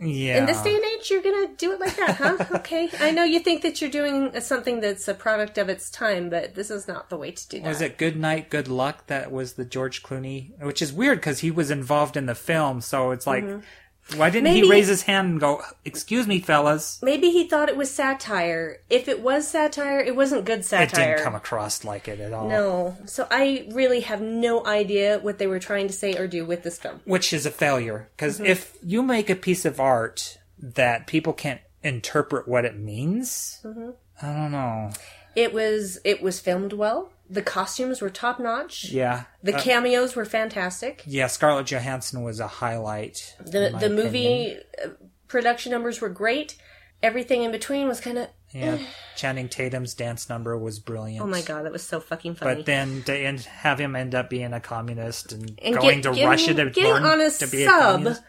Yeah. In this day and age, you're going to do it like that, huh? Okay. I know you think that you're doing something that's a product of its time, but this is not the way to do that. Was it Good Night, Good Luck? That was the George Clooney, which is weird because he was involved in the film. So it's like, mm-hmm. why didn't maybe, he raise his hand and go, excuse me, fellas? Maybe he thought it was satire. If it was satire, it wasn't good satire. It didn't come across like it at all. No. So I really have no idea what they were trying to say or do with this film. Which is a failure. Because mm-hmm. if you make a piece of art that people can't interpret what it means, mm-hmm. I don't know. It was it was filmed well. The costumes were top-notch. Yeah. The uh, cameos were fantastic. Yeah, Scarlett Johansson was a highlight. The the movie opinion. Production numbers were great. Everything in between was kind of... Yeah, Channing Tatum's dance number was brilliant. Oh my god, that was so fucking funny. But then to end, have him end up being a communist and, and going get, to getting, Russia to learn on a to be sub a communist.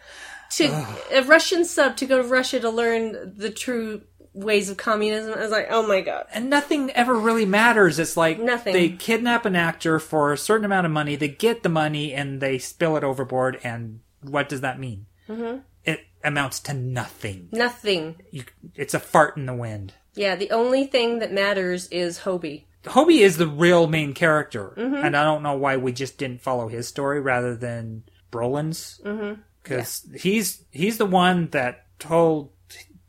To, a Russian sub to go to Russia to learn the true ways of communism. I was like, oh my god. And nothing ever really matters. It's like nothing. They kidnap an actor for a certain amount of money, they get the money, and they spill it overboard, and what does that mean? Mm-hmm. It amounts to nothing. Nothing. You, it's a fart in the wind. Yeah, the only thing that matters is Hobie. Hobie is the real main character, mm-hmm. and I don't know why we just didn't follow his story rather than Brolin's. Mm-hmm. Because yeah. he's he's the one that told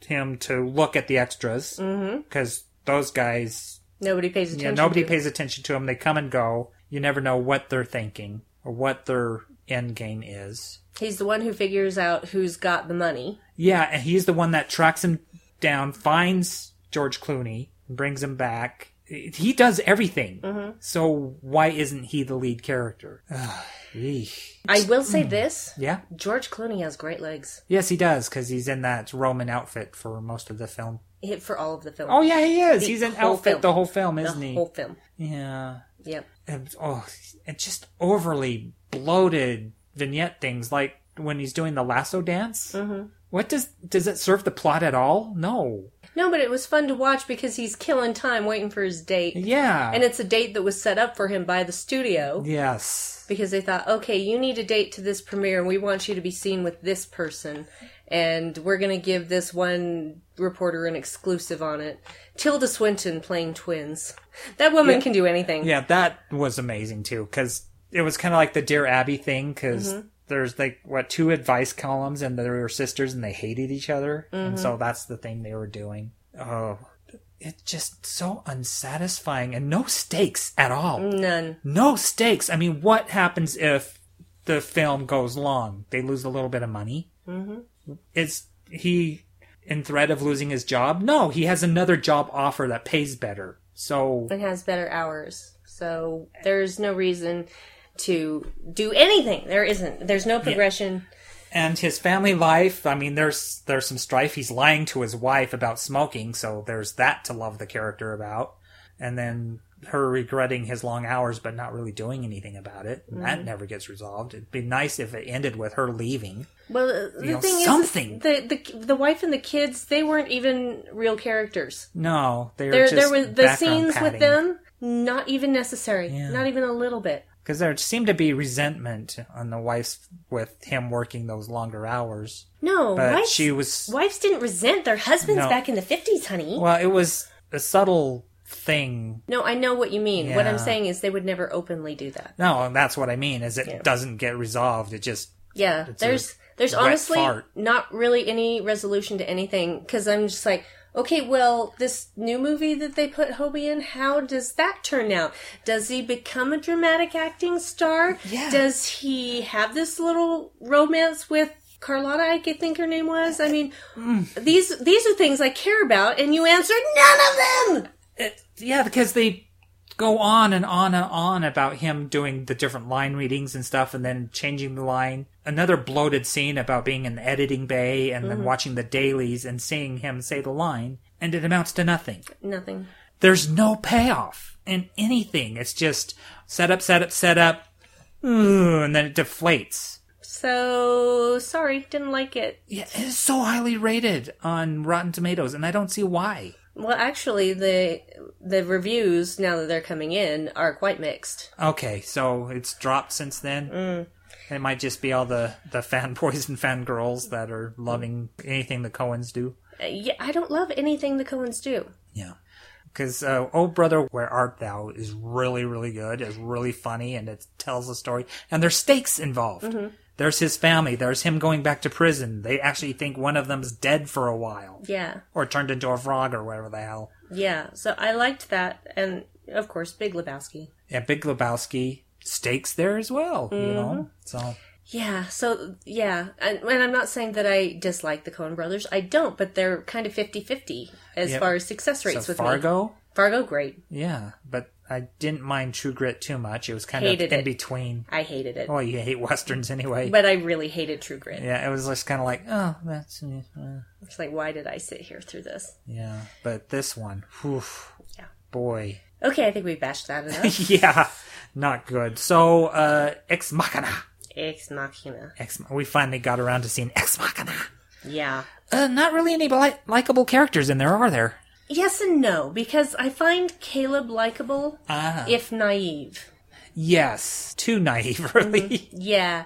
him to look at the extras. Because mm-hmm. those guys... Nobody pays attention yeah, nobody to. pays attention to them. They come and go. You never know what they're thinking or what their end game is. He's the one who figures out who's got the money. Yeah, and he's the one that tracks him down, finds George Clooney, and brings him back. He does everything. Mm-hmm. So why isn't he the lead character? Ugh. I will say this. Yeah. George Clooney has great legs. Yes, he does, because he's in that Roman outfit for most of the film. For all of the film. Oh, yeah, he is. The he's in outfit film. the whole film, isn't the he? The whole film. Yeah. Yep. And, oh, and just overly bloated vignette things, like when he's doing the lasso dance. Mm-hmm. What does, does it serve the plot at all? No. No, but it was fun to watch because he's killing time waiting for his date. Yeah. And it's a date that was set up for him by the studio. Yes. Because they thought, okay, you need a date to this premiere and we want you to be seen with this person. And we're going to give this one reporter an exclusive on it. Tilda Swinton playing twins. That woman yeah. can do anything. Yeah, that was amazing too because it was kind of like the Dear Abby thing because... Mm-hmm. There's like, what, two advice columns and they were sisters and they hated each other. Mm-hmm. And so that's the thing they were doing. Oh, it's just so unsatisfying and no stakes at all. None. No stakes. I mean, what happens if the film goes long? They lose a little bit of money. Mm-hmm. Is he in threat of losing his job? No, he has another job offer that pays better. So it has better hours. So there's no reason... to do anything. There isn't. There's no progression. Yeah. And his family life, I mean, there's there's some strife. He's lying to his wife about smoking, so there's that to love the character about. And then her regretting his long hours but not really doing anything about it. Mm-hmm. That never gets resolved. It'd be nice if it ended with her leaving. Well, the you know, thing something. is, the, the the wife and the kids, they weren't even real characters. No, they were there, just there was the scenes padding. With them, not even necessary. Yeah. Not even a little bit. Because there seemed to be resentment on the wife's with him working those longer hours. No, but wives, she was, wives didn't resent their husbands no. back in the fifties, honey. Well, it was a subtle thing. No, I know what you mean. Yeah. What I'm saying is they would never openly do that. No, and that's what I mean, is it yeah. doesn't get resolved. It just... Yeah, there's there's honestly fart. not really any resolution to anything. Because I'm just like... Okay, well, this new movie that they put Hobie in, how does that turn out? Does he become a dramatic acting star? Yeah. Does he have this little romance with Carlotta, I think her name was? I mean, mm. these these are things I care about, and you answered none of them! It, yeah, because they go on and on and on about him doing the different line readings and stuff, and then changing the line. Another bloated scene about being in the editing bay and mm-hmm. then watching the dailies and seeing him say the line, and it amounts to nothing. Nothing. There's no payoff in anything. It's just set up, set up, set up, and then it deflates. So, sorry, didn't like it. Yeah, it is so highly rated on Rotten Tomatoes, and I don't see why. Well, actually, the the reviews, now that they're coming in, are quite mixed. Okay, so it's dropped since then? Mm. And it might just be all the, the fanboys and fangirls that are loving anything the Coens do. Uh, yeah, I don't love anything the Coens do. Yeah. Because uh, Oh Brother, Where Art Thou is really, really good. It's really funny, and it tells a story. And there's stakes involved. Mm-hmm. There's his family. There's him going back to prison. They actually think one of them's dead for a while. Yeah. Or turned into a frog or whatever the hell. Yeah, so I liked that. And, of course, Big Lebowski. Yeah, Big Lebowski. Stakes there as well, mm-hmm. you know? So... Yeah, so, yeah. And, and I'm not saying that I dislike the Coen brothers. I don't, but they're kind of fifty-fifty as yep. far as success rates so with Fargo? me. Fargo? Fargo, great. Yeah, but I didn't mind True Grit too much. It was kind hated of in it. between. I hated it. Well, you hate Westerns anyway. But I really hated True Grit. Yeah, it was just kind of like, oh, that's... Uh. It's like, why did I sit here through this? Yeah, but this one, whew, yeah. boy. Okay, I think we bashed that enough. Yeah, not good. So, uh, Ex Machina. Ex Machina. Ex, we finally got around to seeing Ex Machina. Yeah. Uh, not really any li- likable characters in there, are there? Yes and no, because I find Caleb likable, ah. if naive. Yes. Too naive, really. Mm-hmm. Yeah.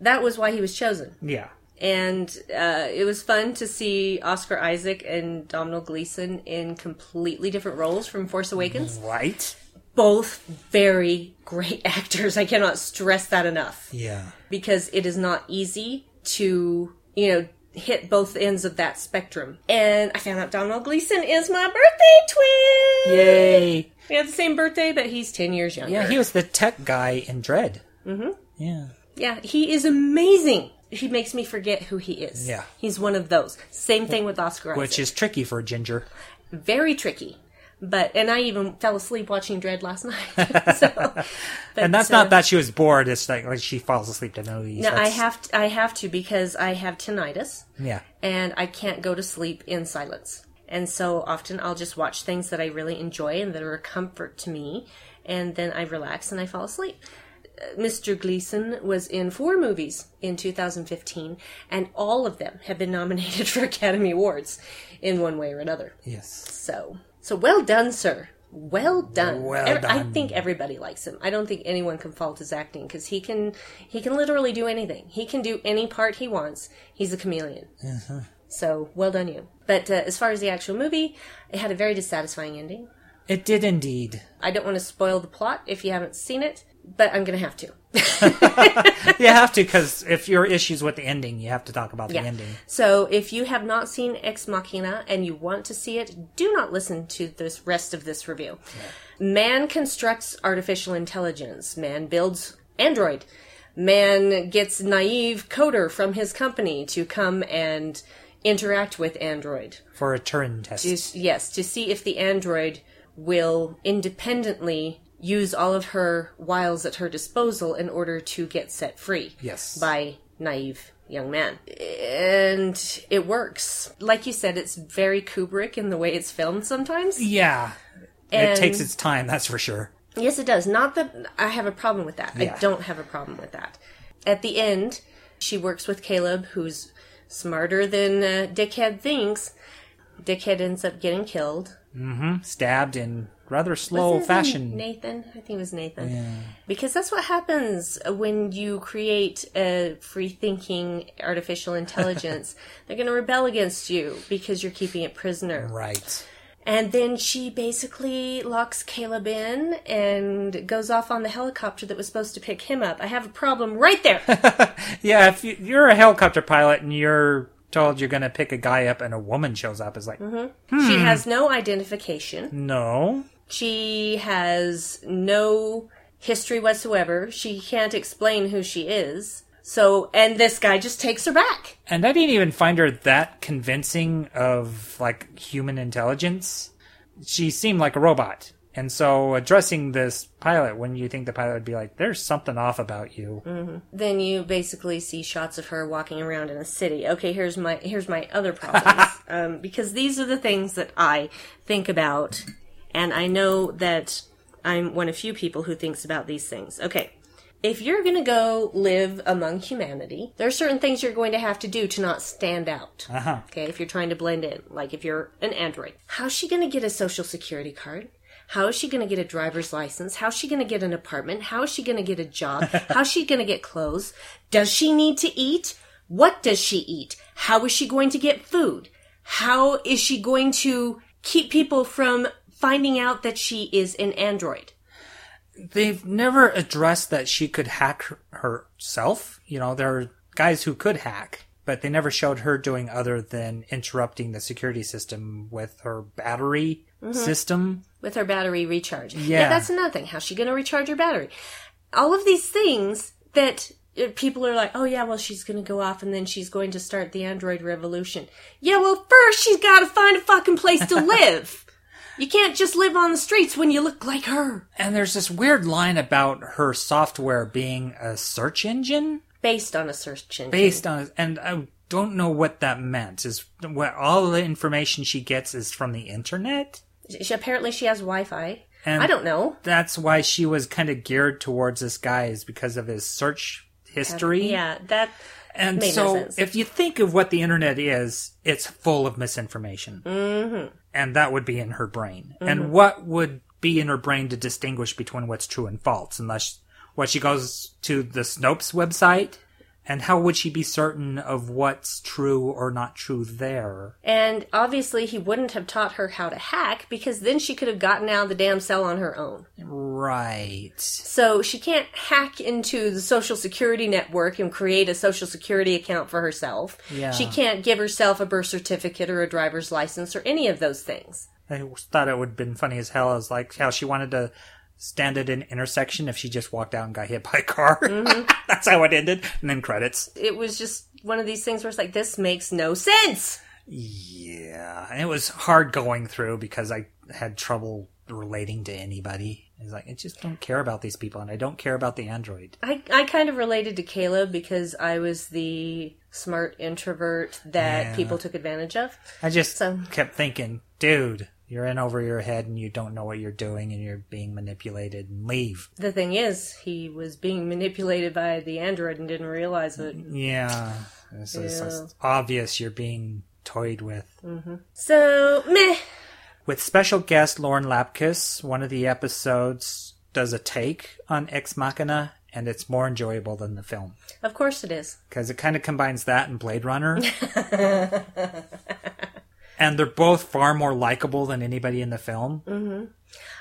That was why he was chosen. Yeah. And uh, it was fun to see Oscar Isaac and Domhnall Gleeson in completely different roles from Force Awakens. Right. Both very great actors. I cannot stress that enough. Yeah. Because it is not easy to, you know, hit both ends of that spectrum. And I found out Domhnall Gleeson is my birthday twin! Yay! We had the same birthday, but he's ten years younger. Yeah, he was the tech guy in Dredd. Mm-hmm. Yeah. Yeah, he is amazing. He makes me forget who he is. Yeah. He's one of those. Same thing with Oscar Isaac. Which is tricky for a ginger. Very tricky. But, and I even fell asleep watching Dredd last night. So, but, and that's uh, not that she was bored. It's like, like she falls asleep to no ease. No, that's... I have to, I have to because I have tinnitus. Yeah. And I can't go to sleep in silence. And so often I'll just watch things that I really enjoy and that are a comfort to me. And then I relax and I fall asleep. Mister Gleason was in four movies in two thousand fifteen, and all of them have been nominated for Academy Awards in one way or another. Yes. So, so well done, sir. Well done. Well Every, done. I think everybody likes him. I don't think anyone can fault his acting, because he can, he can literally do anything. He can do any part he wants. He's a chameleon. Uh-huh. So, well done you. But uh, as far as the actual movie, it had a very dissatisfying ending. It did indeed. I don't want to spoil the plot if you haven't seen it. But I'm going to have to. You have to, because if your issue's with the ending, you have to talk about yeah. the ending. So if you have not seen Ex Machina and you want to see it, do not listen to the rest of this review. Yeah. Man constructs artificial intelligence. Man builds Android. Man gets naive coder from his company to come and interact with Android. For a Turing test. To, yes, to see if the Android will independently... use all of her wiles at her disposal in order to get set free. Yes. By naive young man. And it works. Like you said, it's very Kubrick in the way it's filmed sometimes. Yeah. And it takes its time, that's for sure. Yes, it does. Not that I have a problem with that. Yeah. I don't have a problem with that. At the end, she works with Caleb, who's smarter than uh, Dickhead thinks. Dickhead ends up getting killed. Mm-hmm. Stabbed in... rather slow fashion. Nathan? I think it was Nathan. Yeah. Because that's what happens when you create a free-thinking artificial intelligence. They're going to rebel against you because you're keeping it prisoner. Right. And then she basically locks Caleb in and goes off on the helicopter that was supposed to pick him up. I have a problem right there. Yeah, if you're a helicopter pilot and you're told you're going to pick a guy up and a woman shows up, it's like... Mm-hmm. Hmm. She has no identification. No. She has no history whatsoever. She can't explain who she is. So, and this guy just takes her back. And I didn't even find her that convincing of, like, human intelligence. She seemed like a robot. And so addressing this pilot, when you think the pilot would be like, there's something off about you. Mm-hmm. Then you basically see shots of her walking around in a city. Okay, here's my here's my other problems. um, because these are the things that I think about... And I know that I'm one of few people who thinks about these things. Okay, if you're going to go live among humanity, there are certain things you're going to have to do to not stand out. Uh-huh. Okay, if you're trying to blend in, like if you're an android. How's she going to get a social security card? How is she going to get a driver's license? How is she going to get an apartment? How is she going to get a job? How is she going to get clothes? Does she need to eat? What does she eat? How is she going to get food? How is she going to keep people from finding out that she is an android? They've never addressed that she could hack her- herself. You know, there are guys who could hack, but they never showed her doing other than interrupting the security system with her battery mm-hmm. system. With her battery recharge. Yeah. yeah. That's another thing. How's she going to recharge her battery? All of these things that people are like, oh yeah, well she's going to go off and then she's going to start the android revolution. Yeah, well first she's got to find a fucking place to live. You can't just live on the streets when you look like her. And there's this weird line about her software being a search engine. Based on a search engine. Based on, and I don't know what that meant. Is what all the information she gets is from the internet? She, apparently she has Wi-Fi. And I don't know. That's why she was kind of geared towards this guy, is because of his search history. Yeah, that... And Made so, no sense. If you think of what the internet is, it's full of misinformation. Mm-hmm. And that would be in her brain. Mm-hmm. And what would be in her brain to distinguish between what's true and false? Unless, what, she goes to the Snopes website? And how would she be certain of what's true or not true there? And obviously he wouldn't have taught her how to hack, because then she could have gotten out of the damn cell on her own. Right. So she can't hack into the Social Security network and create a Social Security account for herself. Yeah. She can't give herself a birth certificate or a driver's license or any of those things. I thought it would have been funny as hell. I was like, how she wanted to stand at an intersection if she just walked out and got hit by a car. Mm-hmm. That's how it ended. And then credits. It was just one of these things where it's like, this makes no sense. Yeah. And it was hard going through because I had trouble relating to anybody. It's like, I just don't care about these people and I don't care about the android. I, I kind of related to Caleb because I was the smart introvert that yeah. people took advantage of. I just so. kept thinking, dude... You're in over your head and you don't know what you're doing and you're being manipulated, and leave. The thing is, he was being manipulated by the android and didn't realize it. Yeah. It's, yeah. it's, it's obvious you're being toyed with. Mm-hmm. So, meh. With special guest Lauren Lapkus, one of the episodes does a take on Ex Machina, and it's more enjoyable than the film. Of course it is. Because it kind of combines that and Blade Runner. And they're both far more likable than anybody in the film. Mm-hmm.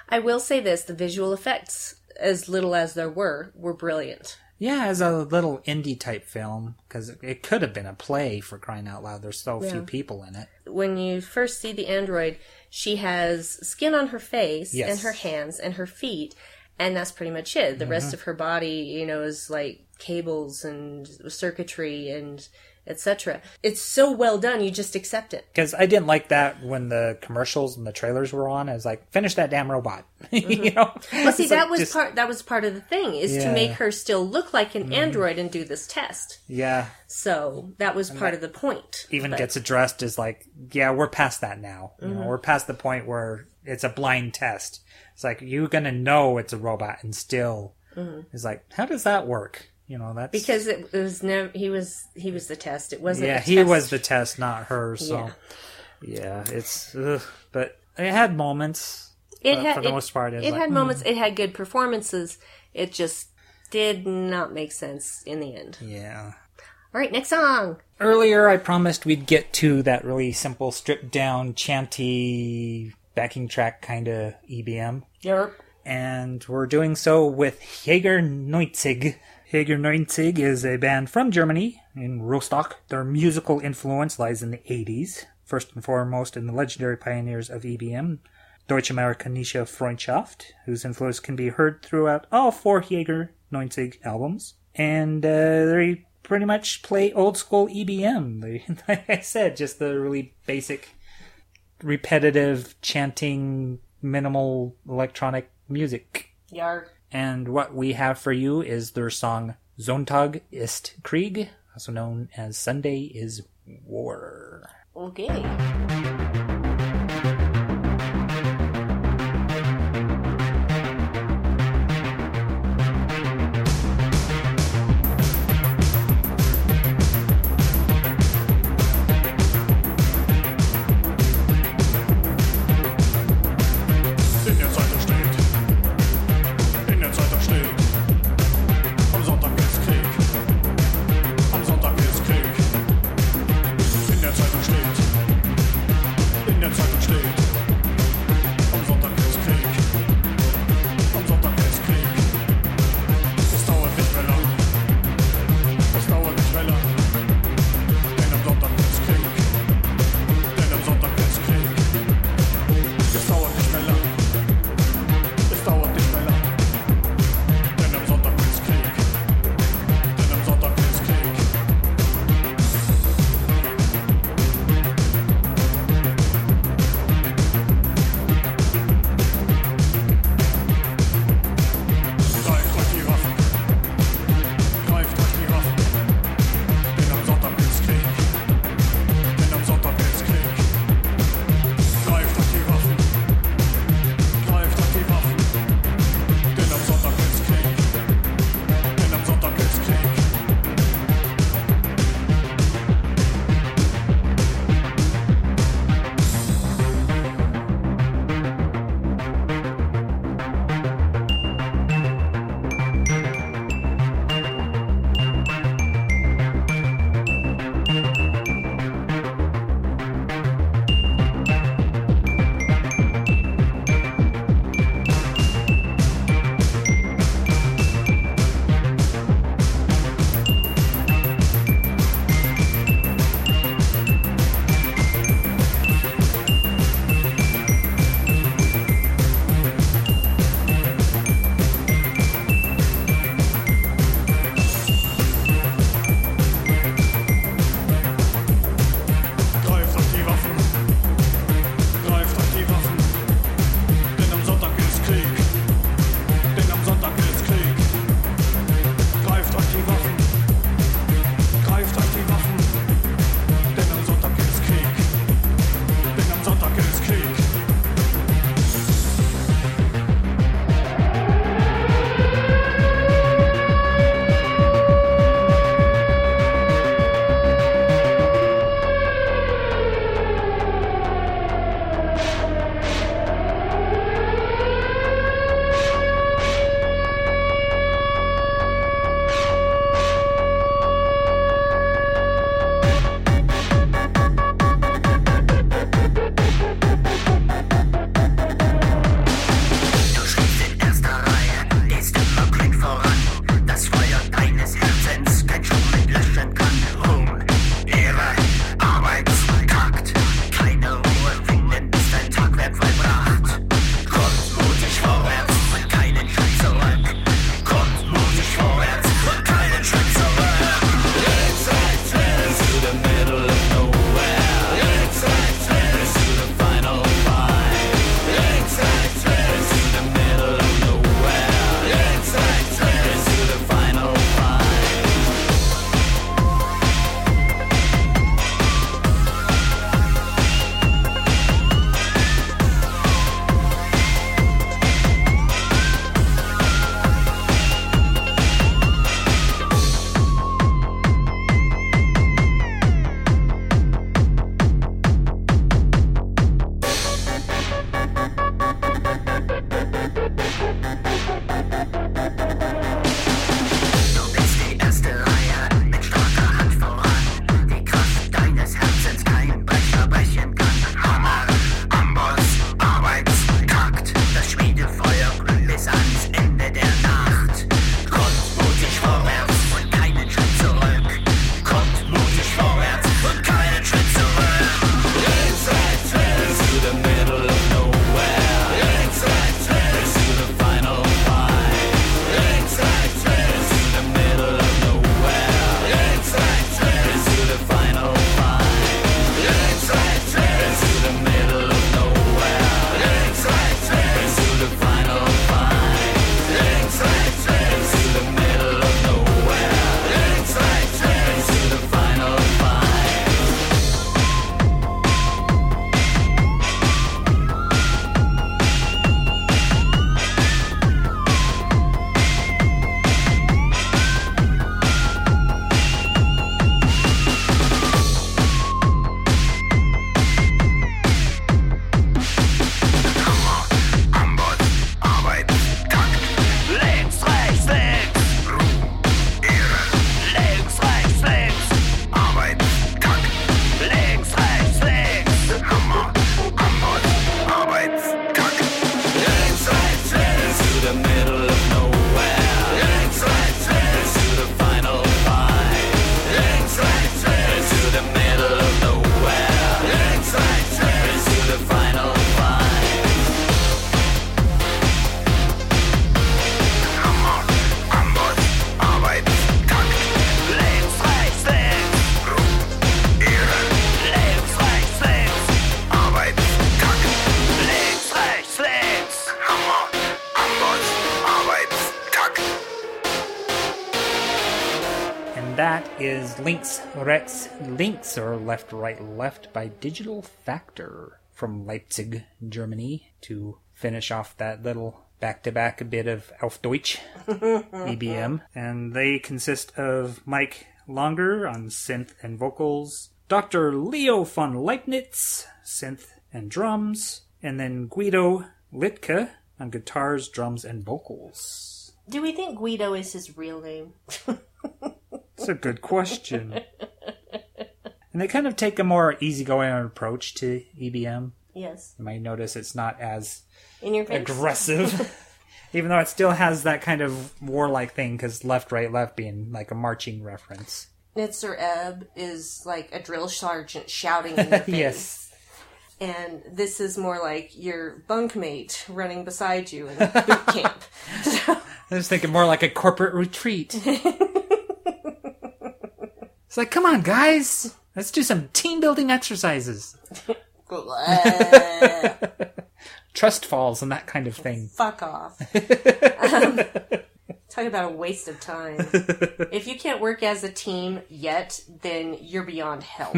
I will say this. The visual effects, as little as there were, were brilliant. Yeah, as a little indie-type film. Because it could have been a play, for crying out loud. There's so yeah. few people in it. When you first see the android, she has skin on her face yes. and her hands and her feet. And that's pretty much it. The mm-hmm. rest of her body, you know, is like cables and circuitry and... et cetera. It's so well done, you just accept it. Because I didn't like that when the commercials and the trailers were on. I was like, finish that damn robot. Mm-hmm. You know? Well, see, it's that like was just... part. That was part of the thing, is yeah. to make her still look like an mm-hmm. android and do this test. Yeah. So that was and part that of the point. Even but... gets addressed as like, yeah, we're past that now. Mm-hmm. You know, we're past the point where it's a blind test. It's like, you're going to know it's a robot and still. Mm-hmm. It's like, how does that work? You know, that's... Because it was never, he was he was the test. It wasn't. Yeah, the he test. was the test, not her. So, yeah, yeah it's. Ugh. But it had moments. It had, for the it, most part, it, it like, had mm. moments. It had good performances. It just did not make sense in the end. Yeah. All right, next song. Earlier, I promised we'd get to that really simple, stripped down, chanty, backing track kind of E B M. Yep. And we're doing so with Jäger Neunzig. Jäger Neunzig is a band from Germany, in Rostock. Their musical influence lies in the eighties, first and foremost in the legendary pioneers of E B M, Deutsch-Amerikanische Freundschaft, whose influence can be heard throughout all four Jäger Neunzig albums. And uh, they pretty much play old-school E B M. They, like I said, just the really basic, repetitive, chanting, minimal electronic music. Yarg. And what we have for you is their song Sonntag ist Krieg, also known as Sunday is War. Okay. and that is Lynx Rex Lynx, or Left Right Left by Digital Factor from Leipzig, Germany, to finish off that little back-to-back bit of Auf Deutsch E B M. And they consist of Mike Longer on synth and vocals, Doctor Leo von Leibniz, synth and drums, and then Guido Littke on guitars, drums, and vocals. Do we think Guido is his real name? That's a good question. And they kind of take a more easygoing approach to E B M. Yes. You might notice it's not as In your face. aggressive, even though it still has that kind of warlike thing, because left, right, left being like a marching reference. Nitzer Ebb is like a drill sergeant shouting in your face. Yes. And this is more like your bunkmate running beside you in boot camp. So. I was thinking more like a corporate retreat. It's like, come on, guys. Let's do some team-building exercises. Trust falls and that kind of thing. Fuck off. Um, talk about a waste of time. If you can't work as a team yet, then you're beyond help.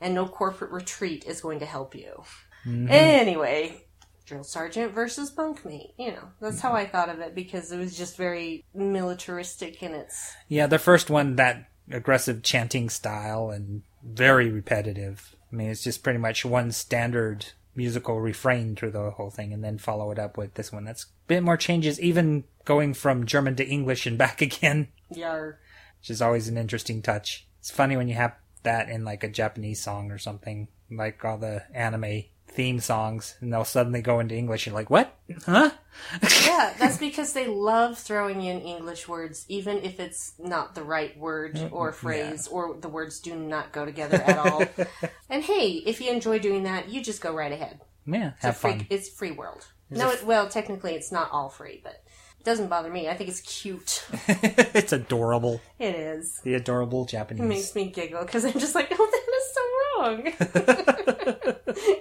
And no corporate retreat is going to help you. Mm-hmm. Anyway, drill sergeant versus bunkmate. You know, that's mm-hmm. how I thought of it, because it was just very militaristic in its... Yeah, the first one, that aggressive chanting style and very repetitive. I mean, it's just pretty much one standard musical refrain through the whole thing, and then follow it up with this one. That's a bit more changes, even going from German to English and back again. Yar. Which is always an interesting touch. It's funny when you have that in like a Japanese song or something, like all the anime theme songs, and they'll suddenly go into English and like, what? Huh? Yeah, that's because they love throwing in English words, even if it's not the right word or phrase, yeah. or the words do not go together at all. And hey, if you enjoy doing that, you just go right ahead. Yeah, have it's fun. Free, it's free world. There's no, f- it, well, technically it's not all free, but it doesn't bother me. I think it's cute. It's adorable. It is. The adorable Japanese. It makes me giggle, because I'm just like, oh, that is so wrong.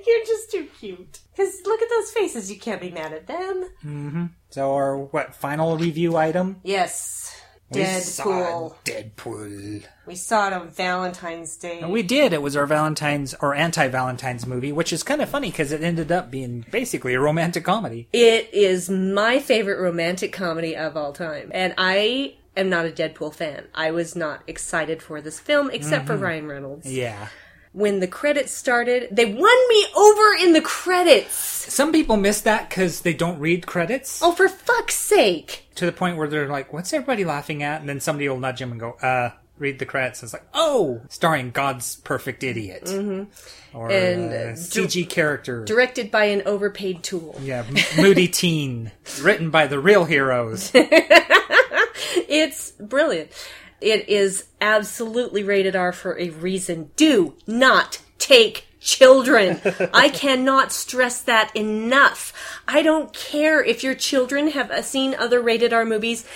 You're just too cute. Because look at those faces. You can't be mad at them. Mm-hmm. So our, what, final review item? Yes. We Deadpool. Saw Deadpool. We saw it on Valentine's Day. And we did. It was our Valentine's, or anti-Valentine's movie, which is kind of funny because it ended up being basically a romantic comedy. It is my favorite romantic comedy of all time. And I am not a Deadpool fan. I was not excited for this film, except mm-hmm. for Ryan Reynolds. Yeah. When the credits started, they won me over in the credits. Some people miss that because they don't read credits. Oh, for fuck's sake. To the point where they're like, what's everybody laughing at? And then somebody will nudge him and go, uh, read the credits. It's like, oh, starring God's perfect idiot. Mm-hmm. Or and, uh, C G character. Directed by an overpaid tool. Yeah, moody teen. Written by the real heroes. It's brilliant. It is absolutely rated R for a reason. Do not take children. I cannot stress that enough. I don't care if your children have seen other rated R movies.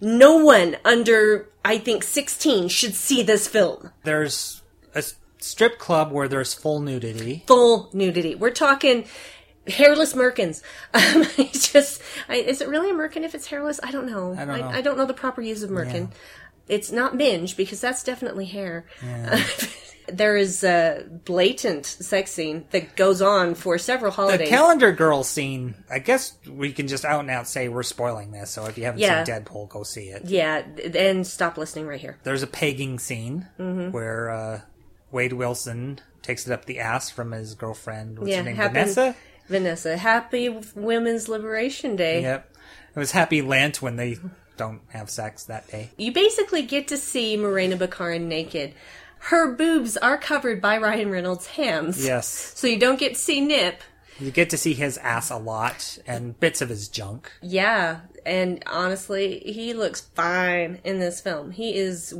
No one under, I think, sixteen should see this film. There's a strip club where there's full nudity. Full nudity. We're talking... hairless merkins. Um, it's just... I, is it really a merkin if it's hairless? I don't know. I don't know, I, I don't know the proper use of merkin. Yeah. It's not binge, because that's definitely hair. Yeah. There is a blatant sex scene that goes on for several holidays. The calendar girl scene, I guess we can just out and out say we're spoiling this, so if you haven't yeah. seen Deadpool, go see it. Yeah, and stop listening right here. There's a pegging scene mm-hmm. where uh, Wade Wilson takes it up the ass from his girlfriend. What's yeah, her name? Happy, Vanessa? Vanessa. Happy Women's Liberation Day. Yep. It was Happy Lent when they... don't have sex that day. You basically get to see Morena Baccarin naked. Her boobs are covered by Ryan Reynolds' hams. Yes. So you don't get to see nip. You get to see his ass a lot and bits of his junk. Yeah. And honestly, he looks fine in this film. He is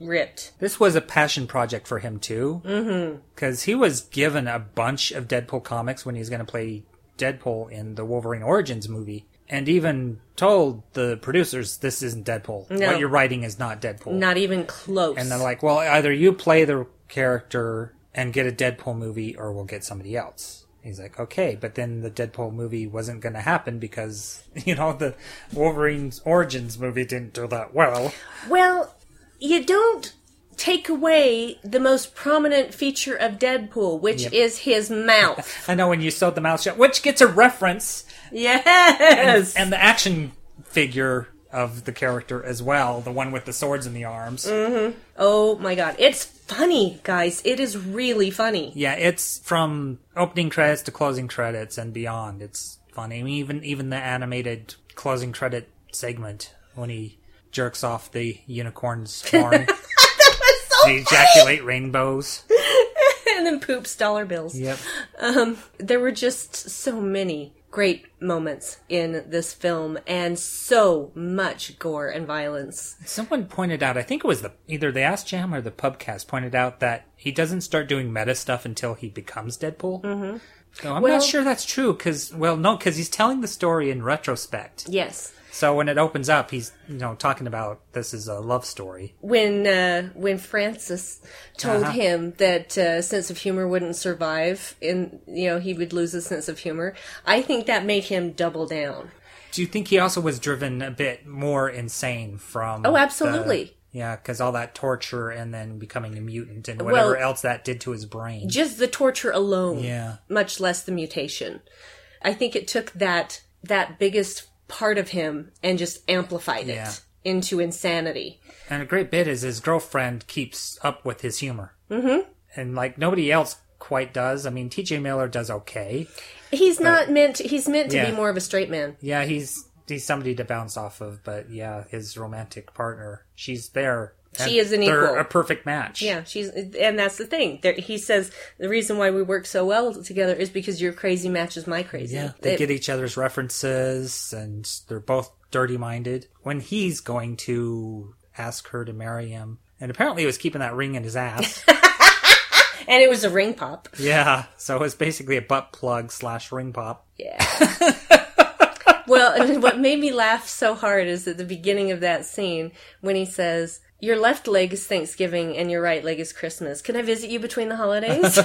ripped. This was a passion project for him, too. Mm-hmm. Because he was given a bunch of Deadpool comics when he was going to play Deadpool in the Wolverine Origins movie. And even told the producers, this isn't Deadpool. No. What you're writing is not Deadpool. Not even close. And they're like, well, either you play the character and get a Deadpool movie, or we'll get somebody else. He's like, okay, but then the Deadpool movie wasn't going to happen because, you know, the Wolverine's Origins movie didn't do that well. Well, you don't take away the most prominent feature of Deadpool, which yep. is his mouth. I know, when you sewed the mouth shut, which gets a reference. Yes! And, and the action figure of the character as well, the one with the swords in the arms. Mm-hmm. Oh my god. It's funny, guys. It is really funny. Yeah, it's from opening credits to closing credits and beyond. It's funny. I mean, even, even the animated closing credit segment when he jerks off the unicorn's horn. They ejaculate rainbows. And then poops dollar bills. Yep. Um, there were just so many great moments in this film and so much gore and violence. Someone pointed out, I think it was the either the Ask Jam or the Pubcast pointed out that he doesn't start doing meta stuff until he becomes Deadpool. Mm-hmm. So I'm well, not sure that's true because, well, no, because he's telling the story in retrospect. Yes. So when it opens up, he's, you know, talking about this is a love story. When uh, when Francis told uh-huh. him that uh, sense of humor wouldn't survive, and you know he would lose his sense of humor, I think that made him double down. Do you think he also was driven a bit more insane from? Oh, absolutely. The- Yeah, because all that torture and then becoming a mutant and whatever well, else that did to his brain. Just the torture alone, yeah. Much less the mutation. I think it took that that biggest part of him and just amplified yeah. it into insanity. And a great bit is his girlfriend keeps up with his humor. Mm-hmm. And, like, nobody else quite does. I mean, T J Miller does okay. He's but, not meant... To, he's meant to yeah. be more of a straight man. Yeah, he's... He's somebody to bounce off of, but yeah, his romantic partner, she's there. She is an equal. They're a perfect match. Yeah, she's, and that's the thing. There, he says the reason why we work so well together is because your crazy matches my crazy. Yeah, they it, get each other's references, and they're both dirty-minded. When he's going to ask her to marry him, and apparently he was keeping that ring in his ass. And it was a ring pop. Yeah, so it was basically a butt plug slash ring pop. Yeah. Well, what made me laugh so hard is at the beginning of that scene when he says, your left leg is Thanksgiving and your right leg is Christmas. Can I visit you between the holidays?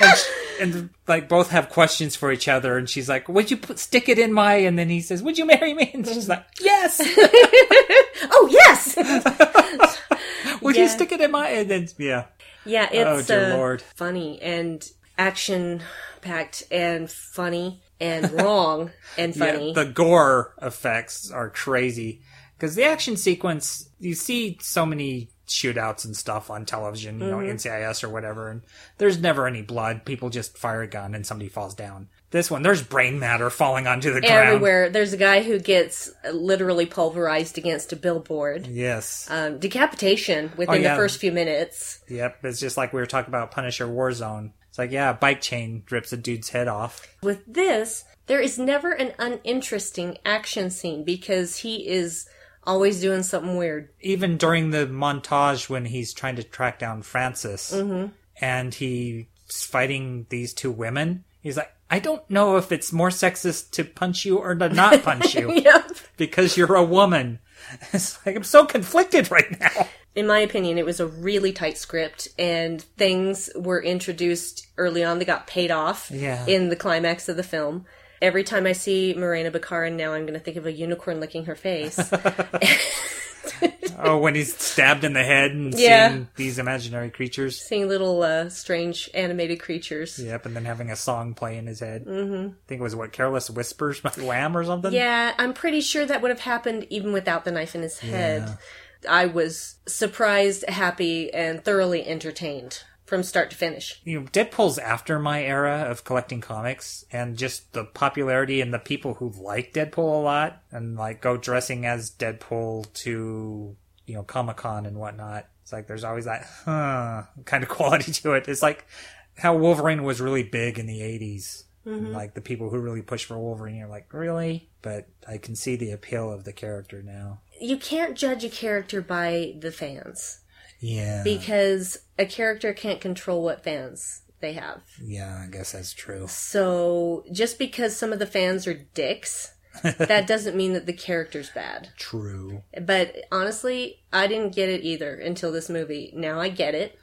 and, and, like, both have questions for each other. And she's like, would you put, stick it in my... And then he says, would you marry me? And she's like, yes! Oh, yes! Would yeah. you stick it in my... And then, yeah. Yeah, it's oh, dear uh, Lord. Funny and... action-packed and funny and wrong and funny. Yeah, the gore effects are crazy. Because the action sequence, you see so many shootouts and stuff on television, you mm-hmm. know, N C I S or whatever, and there's never any blood. People just fire a gun and somebody falls down. This one, there's brain matter falling onto the ground. Everywhere. There's a guy who gets literally pulverized against a billboard. Yes. Um, decapitation within oh, yeah. the first few minutes. Yep. It's just like we were talking about Punisher Warzone. Like, yeah, a bike chain rips a dude's head off. With this, there is never an uninteresting action scene because he is always doing something weird. Even during the montage when he's trying to track down Francis mm-hmm. and he's fighting these two women, he's like, I don't know if it's more sexist to punch you or to not punch you yep. because you're a woman. It's like, I'm so conflicted right now. In my opinion, it was a really tight script, and things were introduced early on that got paid off yeah. in the climax of the film. Every time I see Morena Baccarin now, I'm going to think of a unicorn licking her face. Oh, when he's stabbed in the head and yeah. seeing these imaginary creatures. Seeing little uh, strange animated creatures. Yep, and then having a song play in his head. Mm-hmm. I think it was, what, Careless Whispers by Wham or something? Yeah, I'm pretty sure that would have happened even without the knife in his head. Yeah. I was surprised, happy, and thoroughly entertained from start to finish. You know, Deadpool's after my era of collecting comics, and just the popularity and the people who like Deadpool a lot, and like go dressing as Deadpool to, you know, Comic-Con and whatnot. It's like there's always that huh kind of quality to it. It's like how Wolverine was really big in the eighties. Mm-hmm. And like the people who really push for Wolverine, you're like, really? But I can see the appeal of the character now. You can't judge a character by the fans. Yeah. Because a character can't control what fans they have. Yeah, I guess that's true. So just because some of the fans are dicks, that doesn't mean that the character's bad. True. But honestly, I didn't get it either until this movie. Now I get it.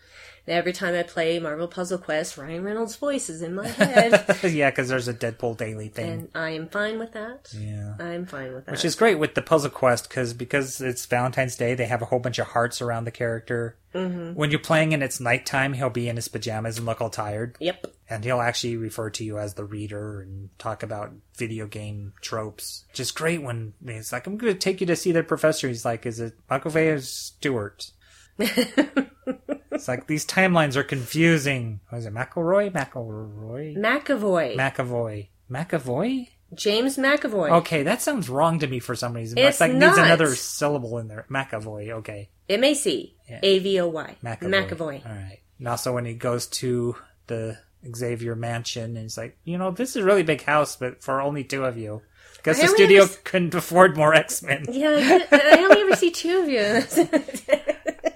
every time I play Marvel Puzzle Quest, Ryan Reynolds' voice is in my head. Yeah, because there's a Deadpool daily thing. And I am fine with that. Yeah. I'm fine with that. Which is great with the Puzzle Quest, cause, because it's Valentine's Day, they have a whole bunch of hearts around the character. Mm-hmm. When you're playing and it's nighttime, he'll be in his pajamas and look all tired. Yep. And he'll actually refer to you as the reader and talk about video game tropes. Just great when he's like, I'm going to take you to see the professor. He's like, is it McAvey or Stewart? It's like, these timelines are confusing. What is it, McElroy? McElroy? McAvoy. McAvoy. McAvoy? James McAvoy. Okay, that sounds wrong to me for some reason. It's, it's like, not. Needs another syllable in there. McAvoy, okay. M A C A V O Y. Yeah. McAvoy. McAvoy. All right. And also when he goes to the Xavier Mansion, and he's like, you know, this is a really big house, but for only two of you. Because the studio ever... couldn't afford more X-Men. Yeah, I only ever see two of you.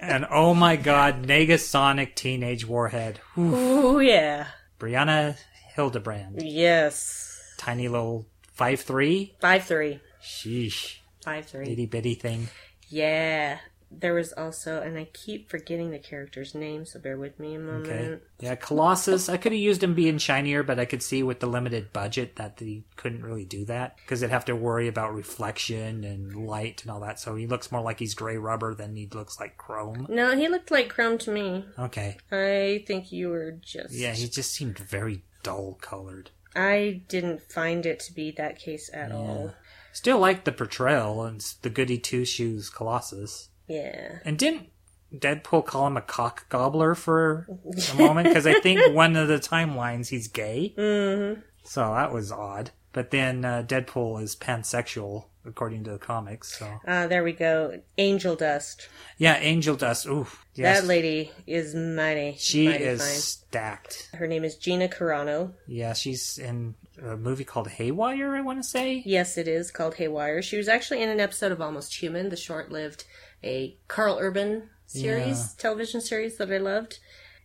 And oh my god, Negasonic Teenage Warhead. Oh yeah. Brianna Hildebrand. Yes. Tiny little five three? five three. Sheesh. five three. Itty bitty thing. Yeah. There was also, and I keep forgetting the character's name, so bear with me a moment. Okay. Yeah, Colossus. I could have used him being shinier, but I could see with the limited budget that they couldn't really do that, because they'd have to worry about reflection and light and all that, so he looks more like he's gray rubber than he looks like chrome. No, he looked like chrome to me. Okay. I think you were just... Yeah, he just seemed very dull-colored. I didn't find it to be that case at yeah. all. Still liked the portrayal and the goody two-shoes Colossus. Yeah. And didn't Deadpool call him a cock gobbler for a moment? Because I think one of the timelines he's gay. Mm-hmm. So that was odd. But then uh, Deadpool is pansexual, according to the comics. So uh, there we go. Angel Dust. Yeah, Angel Dust. Ooh, yes. That lady is mighty. She mighty is fine. Stacked. Her name is Gina Carano. Yeah, she's in a movie called Haywire, I want to say. Yes, it is called Haywire. She was actually in an episode of Almost Human, the short-lived... a Carl Urban series, yeah. television series that I loved.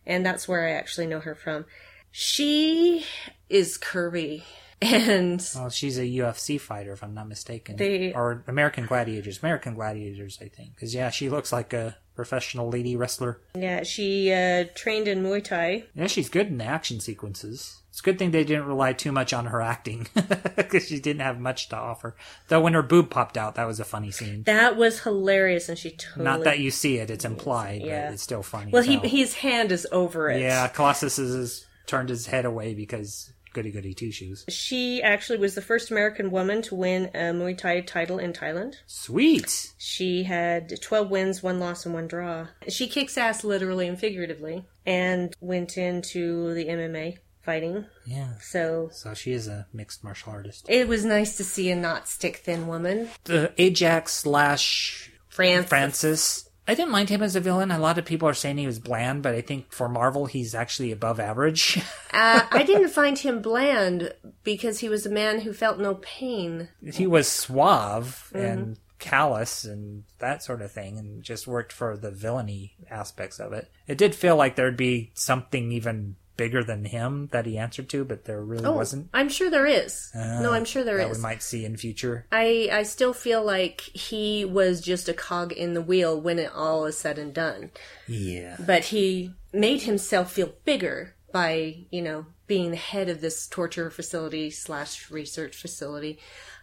And that's where I actually know her from. She is curvy. And... Well, she's a U F C fighter, if I'm not mistaken. They, or American Gladiators. American Gladiators, I think. Because, yeah, she looks like a professional lady wrestler. Yeah, she uh, trained in Muay Thai. Yeah, she's good in the action sequences. It's a good thing they didn't rely too much on her acting, because she didn't have much to offer. Though when her boob popped out, that was a funny scene. That was hilarious, and she totally... Not that you see it, it's implied, yeah. but it's still funny. Well, he, his hand is over it. Yeah, Colossus has turned his head away because goody-goody two-shoes. She actually was the first American woman to win a Muay Thai title in Thailand. Sweet! She had twelve wins, one loss, and one draw. She kicks ass literally and figuratively, and went into the M M A. Fighting. Yeah. So So she is a mixed martial artist. It was nice to see a not stick thin woman. The Ajax slash Francis. Francis. I didn't mind him as a villain. A lot of people are saying he was bland, but I think for Marvel he's actually above average. uh, I didn't find him bland because he was a man who felt no pain. He was suave mm-hmm. and callous and that sort of thing, and just worked for the villainy aspects of it. It did feel like there'd be something even bigger than him that he answered to, but there really oh, wasn't. I'm sure there is. Uh, no, I'm sure there that is. That we might see in future. I, I still feel like he was just a cog in the wheel when it all is said and done. Yeah. But he made himself feel bigger by, you know, being the head of this torture facility slash research facility.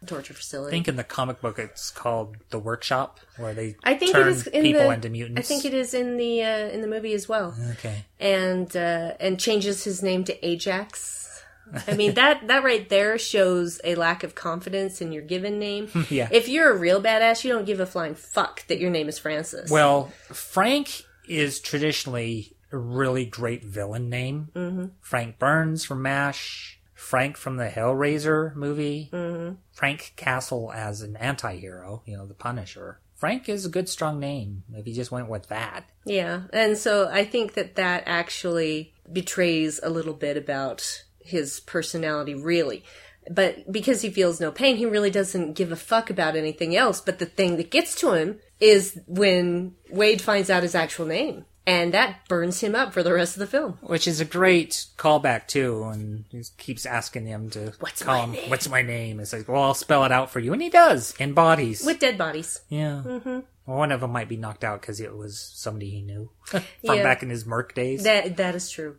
Torture facility. I think in the comic book it's called The Workshop, where they I think turn it is in people the, into mutants. I think it is in the uh, in the movie as well. Okay. And uh, and changes his name to Ajax. I mean, that, that right there shows a lack of confidence in your given name. Yeah. If you're a real badass, you don't give a flying fuck that your name is Francis. Well, Frank is traditionally a really great villain name. Mm-hmm. Frank Burns from MASH. Frank from the Hellraiser movie. Mm-hmm. Frank Castle as an anti-hero, you know, the Punisher. Frank is a good, strong name if he just went with that. Yeah, and so I think that that actually betrays a little bit about his personality, really. But because he feels no pain, he really doesn't give a fuck about anything else. But the thing that gets to him is when Wade finds out his actual name. And that burns him up for the rest of the film. Which is a great callback, too. And he keeps asking him to what's call him, what's my name? It's like, well, I'll spell it out for you. And he does. In bodies. With dead bodies. Yeah. Mm-hmm. Well, one of them might be knocked out because it was somebody he knew from yeah. back in his Merc days. That that is true.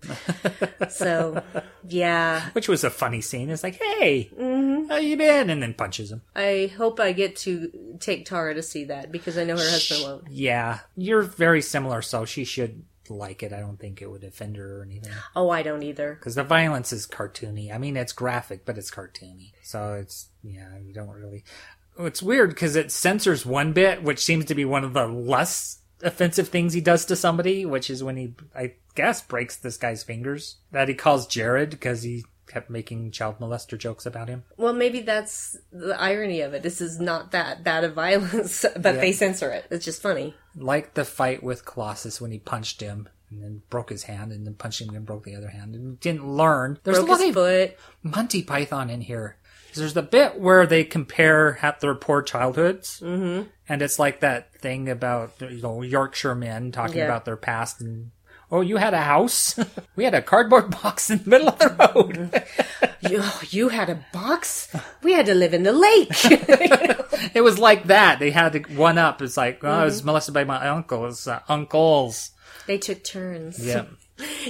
So, yeah. Which was a funny scene. It's like, hey, mm-hmm. how you been? And then punches him. I hope I get to take Tara to see that because I know her husband she, won't. Yeah. You're very similar, so she should like it. I don't think it would offend her or anything. Oh, I don't either. Because the violence is cartoony. I mean, it's graphic, but it's cartoony. So it's, yeah, you don't really... It's weird because it censors one bit, which seems to be one of the less offensive things he does to somebody, which is when he, I guess, breaks this guy's fingers. That he calls Jared because he kept making child molester jokes about him. Well, maybe that's the irony of it. This is not that bad of violence, but yeah. they censor it. It's just funny. Like the fight with Colossus when he punched him. And then broke his hand, and then punched him and broke the other hand, and didn't learn. There's broke a lot his of foot. Monty Python in here. There's the bit where they compare their poor childhoods, mm-hmm. and it's like that thing about, you know, Yorkshire men talking yeah. about their past, and oh, you had a house? We had a cardboard box in the middle of the road. you, you had a box? We had to live in the lake. It was like that. They had to one up. It's like, oh, mm-hmm. I was molested by my uncle. It's uh, uncles. They took turns. Yeah.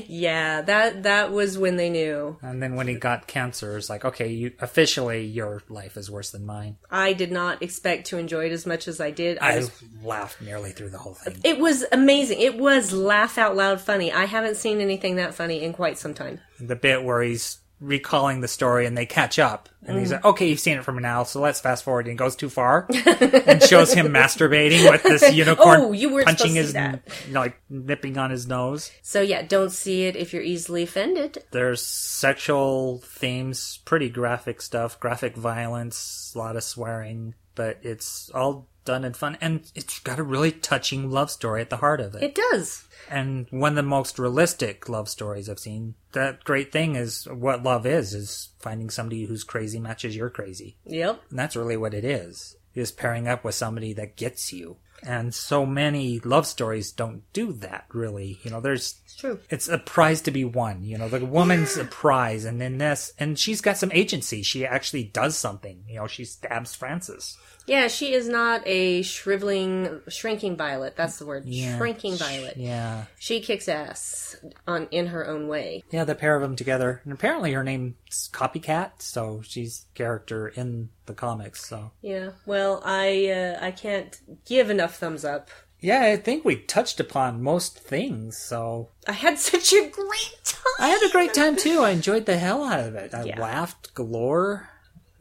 yeah, that that was when they knew. And then when he got cancer, it's like, okay, you officially your life is worse than mine. I did not expect to enjoy it as much as I did. I, I was, laughed nearly through the whole thing. It was amazing. It was laugh out loud funny. I haven't seen anything that funny in quite some time. The bit where he's recalling the story and they catch up. And mm. he's like, okay, you've seen it from now, so let's fast forward. And he goes too far and shows him masturbating with this unicorn oh, you weren't punching his, n- like, nipping on his nose. So yeah, don't see it if you're easily offended. There's sexual themes, pretty graphic stuff, graphic violence, a lot of swearing, but it's all done and fun. And it's got a really touching love story at the heart of it. It does. And one of the most realistic love stories I've seen. That great thing is what love is, is finding somebody who's crazy matches your crazy. Yep. And that's really what it is, is pairing up with somebody that gets you. And so many love stories don't do that, really. You know, there's... It's true. It's a prize to be won. You know, the woman's yeah. a prize. And then this... And she's got some agency. She actually does something. You know, she stabs Francis. Yeah, she is not a shriveling... Shrinking violet. That's the word. Yeah. Shrinking violet. Yeah. She kicks ass on in her own way. Yeah, the pair of them together. And apparently her name's Copycat, so she's a character in the comics, so... Yeah. Well, I, uh, I can't give enough thumbs up. Yeah, I think we touched upon most things, so... I had such a great time! I had a great time, too. I enjoyed the hell out of it. I yeah. laughed galore,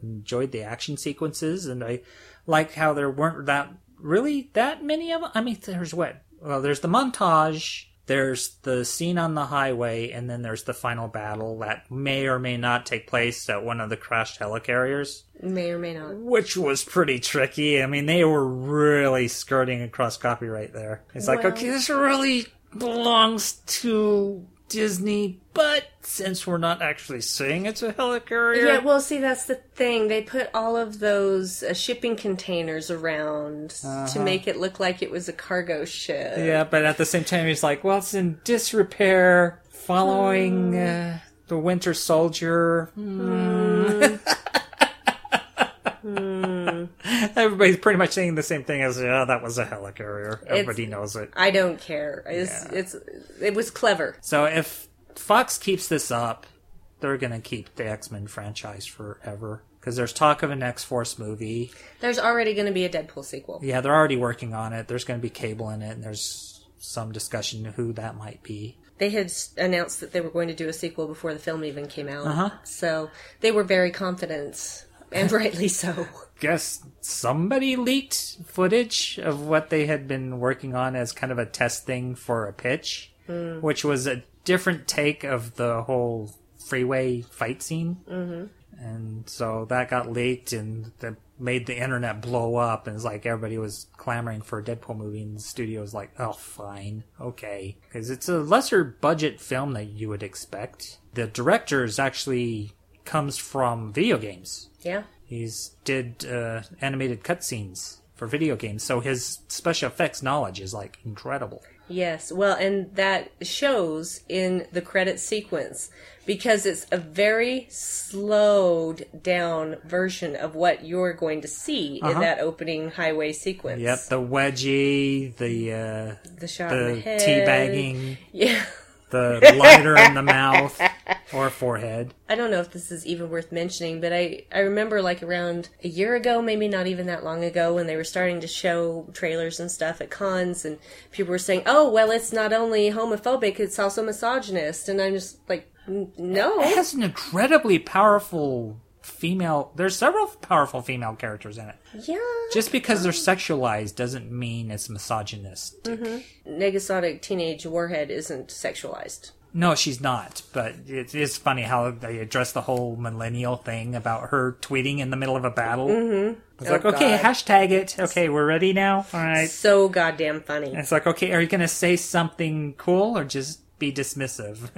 enjoyed the action sequences, and I like how there weren't that really that many of them. I mean, there's what? Well, there's the montage, there's the scene on the highway, and then there's the final battle that may or may not take place at one of the crashed helicarriers. May or may not. Which was pretty tricky. I mean, they were really skirting across copyright there. It's like, well, okay, this really belongs to Disney, but since we're not actually saying it's a helicarrier... Yeah, well, see, that's the thing. They put all of those uh, shipping containers around uh-huh. to make it look like it was a cargo ship. Yeah, but at the same time, he's like, well, it's in disrepair following mm. uh, the Winter Soldier. Mm. mm. Everybody's pretty much saying the same thing as, yeah, oh, that was a helicarrier. Everybody it's, knows it. I don't care. It's, yeah. it's It was clever. So if Fox keeps this up, they're going to keep the X-Men franchise forever. Because there's talk of an X-Force movie. There's already going to be a Deadpool sequel. Yeah, they're already working on it. There's going to be Cable in it, and there's some discussion who that might be. They had announced that they were going to do a sequel before the film even came out. Uh-huh. So they were very confident, and rightly so. Guess somebody leaked footage of what they had been working on as kind of a test thing for a pitch, mm. which was a different take of the whole freeway fight scene. Mm-hmm. And so that got leaked and that made the internet blow up. And it's like everybody was clamoring for a Deadpool movie, and the studio was like, oh, fine, okay. Because it's a lesser budget film that you would expect. The director is actually comes from video games. Yeah. He's did uh, animated cutscenes for video games, so his special effects knowledge is, like, incredible. Yes, well, and that shows in the credit sequence, because it's a very slowed down version of what you're going to see uh-huh. in that opening highway sequence. Yep, the wedgie, the uh, the shot the in the head, teabagging, yeah, the lighter in the mouth or forehead. I don't know if this is even worth mentioning, but I, I remember like around a year ago, maybe not even that long ago, when they were starting to show trailers and stuff at cons, and people were saying, oh, well, it's not only homophobic, it's also misogynist. And I'm just like, no. It has an incredibly powerful female... There's several powerful female characters in it. Yeah. Just because they're sexualized doesn't mean it's misogynistic. Mm-hmm. Negasonic Teenage Warhead isn't sexualized. No, she's not. But it is funny how they address the whole millennial thing about her tweeting in the middle of a battle. Mm-hmm. It's oh, like, God. Okay, hashtag it. Okay, we're ready now. All right. So goddamn funny. And it's like, okay, are you going to say something cool or just be dismissive?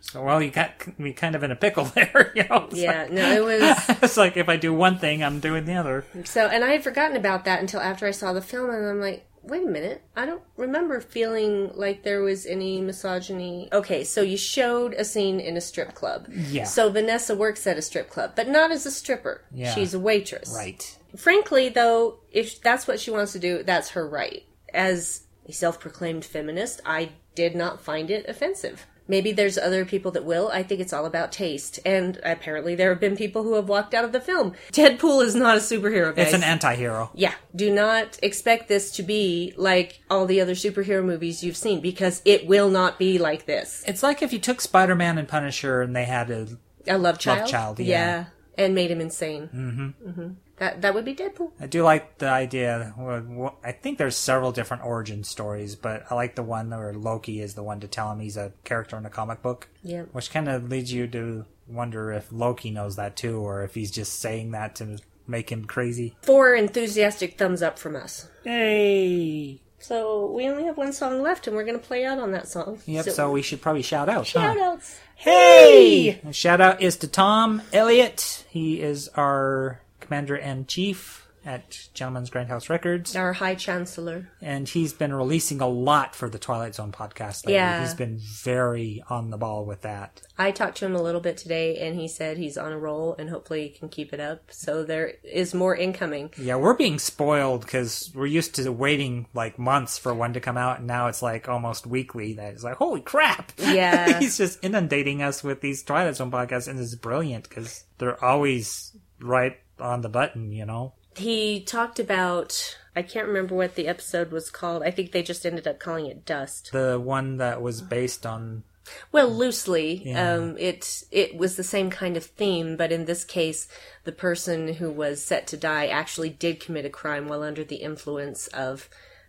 So, well, you got me kind of in a pickle there. You know? Yeah, like, no, it was... It's like, if I do one thing, I'm doing the other. So, and I had forgotten about that until after I saw the film, and I'm like, wait a minute, I don't remember feeling like there was any misogyny. Okay, so you showed a scene in a strip club. Yeah. So Vanessa works at a strip club, but not as a stripper. Yeah. She's a waitress. Right. Frankly, though, if that's what she wants to do, that's her right. As a self-proclaimed feminist, I did not find it offensive. Maybe there's other people that will. I think it's all about taste. And apparently there have been people who have walked out of the film. Deadpool is not a superhero, guys. It's an anti-hero. Yeah. Do not expect this to be like all the other superhero movies you've seen, because it will not be like this. It's like if you took Spider-Man and Punisher and they had a... A love child? Love child, yeah. Yeah. And made him insane. Mm-hmm. Mm-hmm. That, that would be Deadpool. I do like the idea. Well, I think there's several different origin stories, but I like the one where Loki is the one to tell him he's a character in a comic book. Yeah. Which kind of leads you to wonder if Loki knows that too, or if he's just saying that to make him crazy. Four enthusiastic thumbs up from us. Hey! So we only have one song left, and we're going to play out on that song. Yep, so, so we should probably shout out. Shout huh? outs. Hey! hey! Shout out is to Tom Elliott. He is our... Commander-in-Chief at Gentleman's Grand House Records. Our High Chancellor. And he's been releasing a lot for the Twilight Zone podcast lately. Yeah. He's been very on the ball with that. I talked to him a little bit today, and he said he's on a roll, and hopefully he can keep it up. So there is more incoming. Yeah, we're being spoiled because we're used to waiting like months for one to come out, and now it's like almost weekly. That it's like, holy crap! Yeah. He's just inundating us with these Twilight Zone podcasts, and it's brilliant because they're always right on the button, you know. He talked about, I can't remember what the episode was called. I think they just ended up calling it Dust. The one that was based on... Well, loosely. Yeah. Um, it, it was the same kind of theme, but in this case, the person who was set to die actually did commit a crime while under the influence of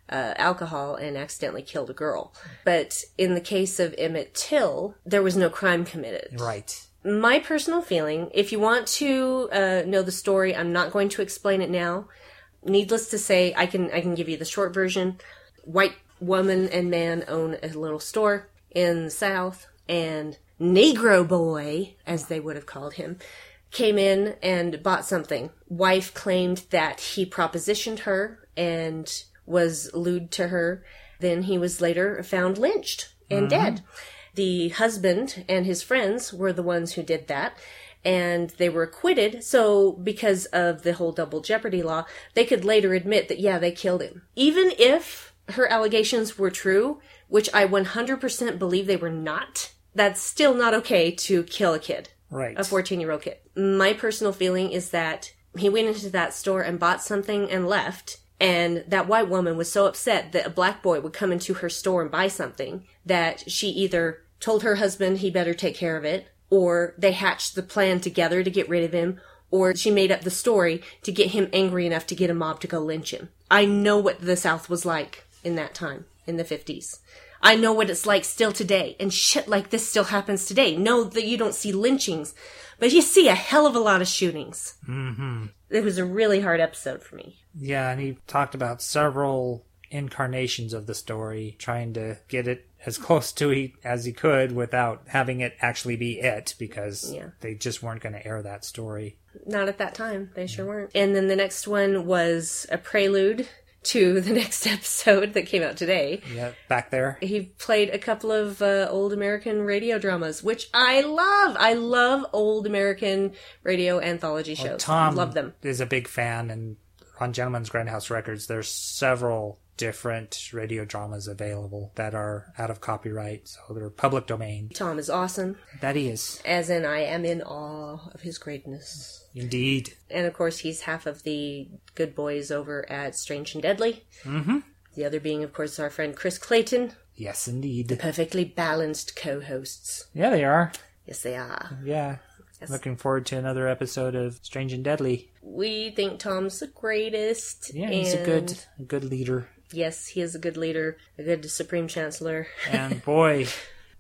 uh, alcohol and accidentally killed a girl. But in the case of Emmett Till, there was no crime committed. Right. My personal feeling, if you want to uh, know the story, I'm not going to explain it now. Needless to say, I can I can give you the short version. White woman and man own a little store in the South, and Negro boy, as they would have called him, came in and bought something. Wife claimed that he propositioned her and was lewd to her. Then he was later found lynched and mm-hmm. dead. The husband and his friends were the ones who did that, and they were acquitted. So because of the whole double jeopardy law, they could later admit that, yeah, they killed him. Even if her allegations were true, which I one hundred percent believe they were not, that's still not okay to kill a kid. Right. A fourteen-year-old kid. My personal feeling is that he went into that store and bought something and left, and that white woman was so upset that a black boy would come into her store and buy something that she either... told her husband he better take care of it, or they hatched the plan together to get rid of him, or she made up the story to get him angry enough to get a mob to go lynch him. I know what the South was like in that time, in the fifties. I know what it's like still today, and shit like this still happens today. No, that you don't see lynchings, but you see a hell of a lot of shootings. Mm-hmm. It was a really hard episode for me. Yeah, and he talked about several... incarnations of the story, trying to get it as close to it as he could without having it actually be it, because yeah. they just weren't going to air that story. Not at that time. They sure yeah. weren't. And then the next one was a prelude to the next episode that came out today. Yeah, back there. He played a couple of uh, old American radio dramas, which I love. I love old American radio anthology shows. Well, Tom love them. is a big fan, and on Gentleman's Grindhouse Records, there's several different radio dramas available that are out of copyright, so they're public domain. Tom is awesome. That he is. As in, I am in awe of his greatness. Indeed. And of course, he's half of the good boys over at Strange and Deadly. Mm-hmm. The other being, of course, our friend Chris Clayton. Yes, indeed. The perfectly balanced co-hosts. Yeah, they are. Yes, they are. Yeah. Yes. Looking forward to another episode of Strange and Deadly. We think Tom's the greatest. Yeah, he's a good, a good leader. Yes, he is a good leader, a good Supreme Chancellor. And boy,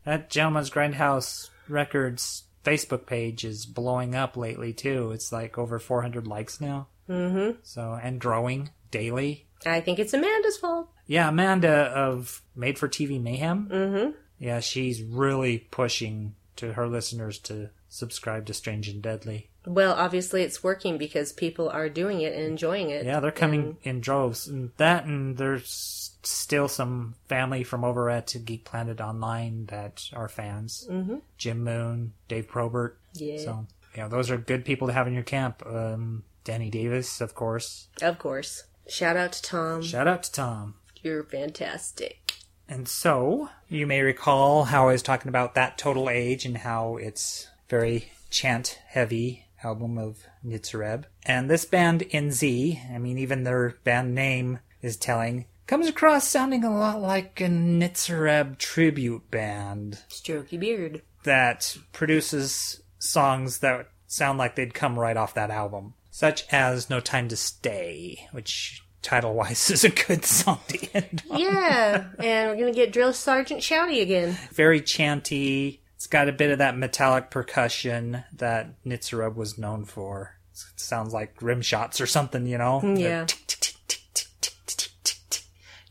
that Gentleman's Grindhouse Records Facebook page is blowing up lately, too. It's like over four hundred likes now. Mm-hmm. So, and growing daily. I think it's Amanda's fault. Yeah, Amanda of Made for T V Mayhem. Mm-hmm. Yeah, she's really pushing to her listeners to subscribe to Strange and Deadly. Well, obviously it's working because people are doing it and enjoying it. Yeah, they're coming and... in droves. And that, and there's still some family from over at Geek Planet Online that are fans. Mm-hmm. Jim Moon, Dave Probert. Yeah. So, you know, those are good people to have in your camp. Um, Danny Davis, of course. Of course. Shout out to Tom. Shout out to Tom. You're fantastic. And so, you may recall how I was talking about That Total Age and how it's very chant-heavy album of Nitzer Ebb. And this band, N Z, I mean, even their band name is telling, comes across sounding a lot like a Nitzer Ebb tribute band. Strokey beard. That produces songs that sound like they'd come right off that album, such as No Time to Stay, which title-wise is a good song to end on. Yeah, and we're going to get Drill Sergeant Shouty again. Very chanty. It's got a bit of that metallic percussion that Nitzer Ebb was known for. It sounds like rim shots or something, you know? Yeah.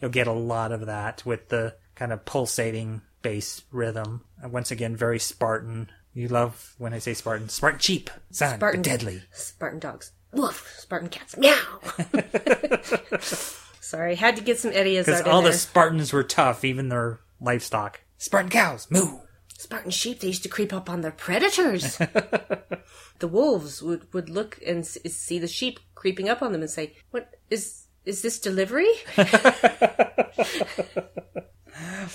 You'll get a lot of that with the kind of pulsating bass rhythm. And once again, very Spartan. You love when I say Spartan. Spartan sheep. Son, Spartan deadly. Spartan dogs. Woof. Spartan cats. Meow. Sorry, had to get some Eddie Izzard in there. Because all the Spartans were tough, even their livestock. Spartan cows. Moo. Spartan sheep, they used to creep up on their predators. The wolves would, would look and see the sheep creeping up on them and say, what, is is this delivery?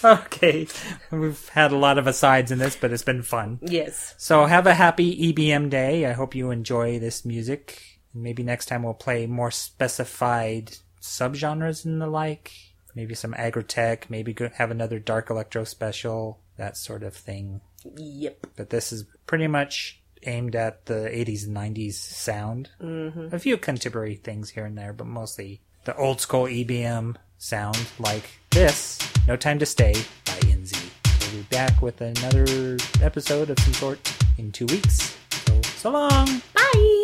Okay, we've had a lot of asides in this, but it's been fun. Yes. So have a happy E B M day. I hope you enjoy this music. Maybe next time we'll play more specified subgenres and the like. Maybe some agrotech, maybe have another dark electro special. That sort of thing. Yep. But this is pretty much aimed at the eighties and nineties sound. Mm-hmm. A few contemporary things here and there, but mostly the old school E B M sound like this. No Time to Stay by N Z. We'll be back with another episode of some sort in two weeks. So, so long. Bye.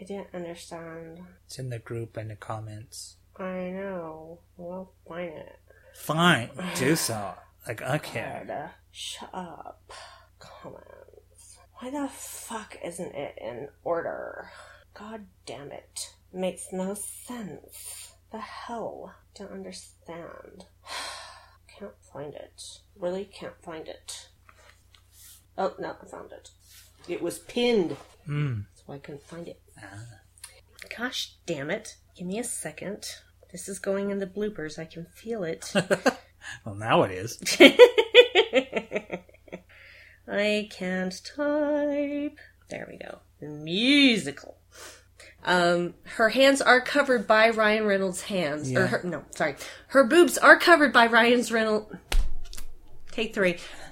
I didn't understand. It's in the group and the comments. I know. We'll find it. Fine. Do so. Like, okay. God, shut up. Comments. Why the fuck isn't it in order? God damn it. Makes no sense. The hell? Don't understand. Can't find it. Really can't find it. Oh, no, I found it. It was pinned. Mm. So I couldn't find it. Ah. Gosh damn it. Give me a second. This is going in the bloopers. I can feel it. Well, now it is. I can't type. There we go. Musical. Um, her hands are covered by Ryan Reynolds' hands. Yeah. Or her, no, sorry. Her boobs are covered by Ryan's Reynolds... Take three.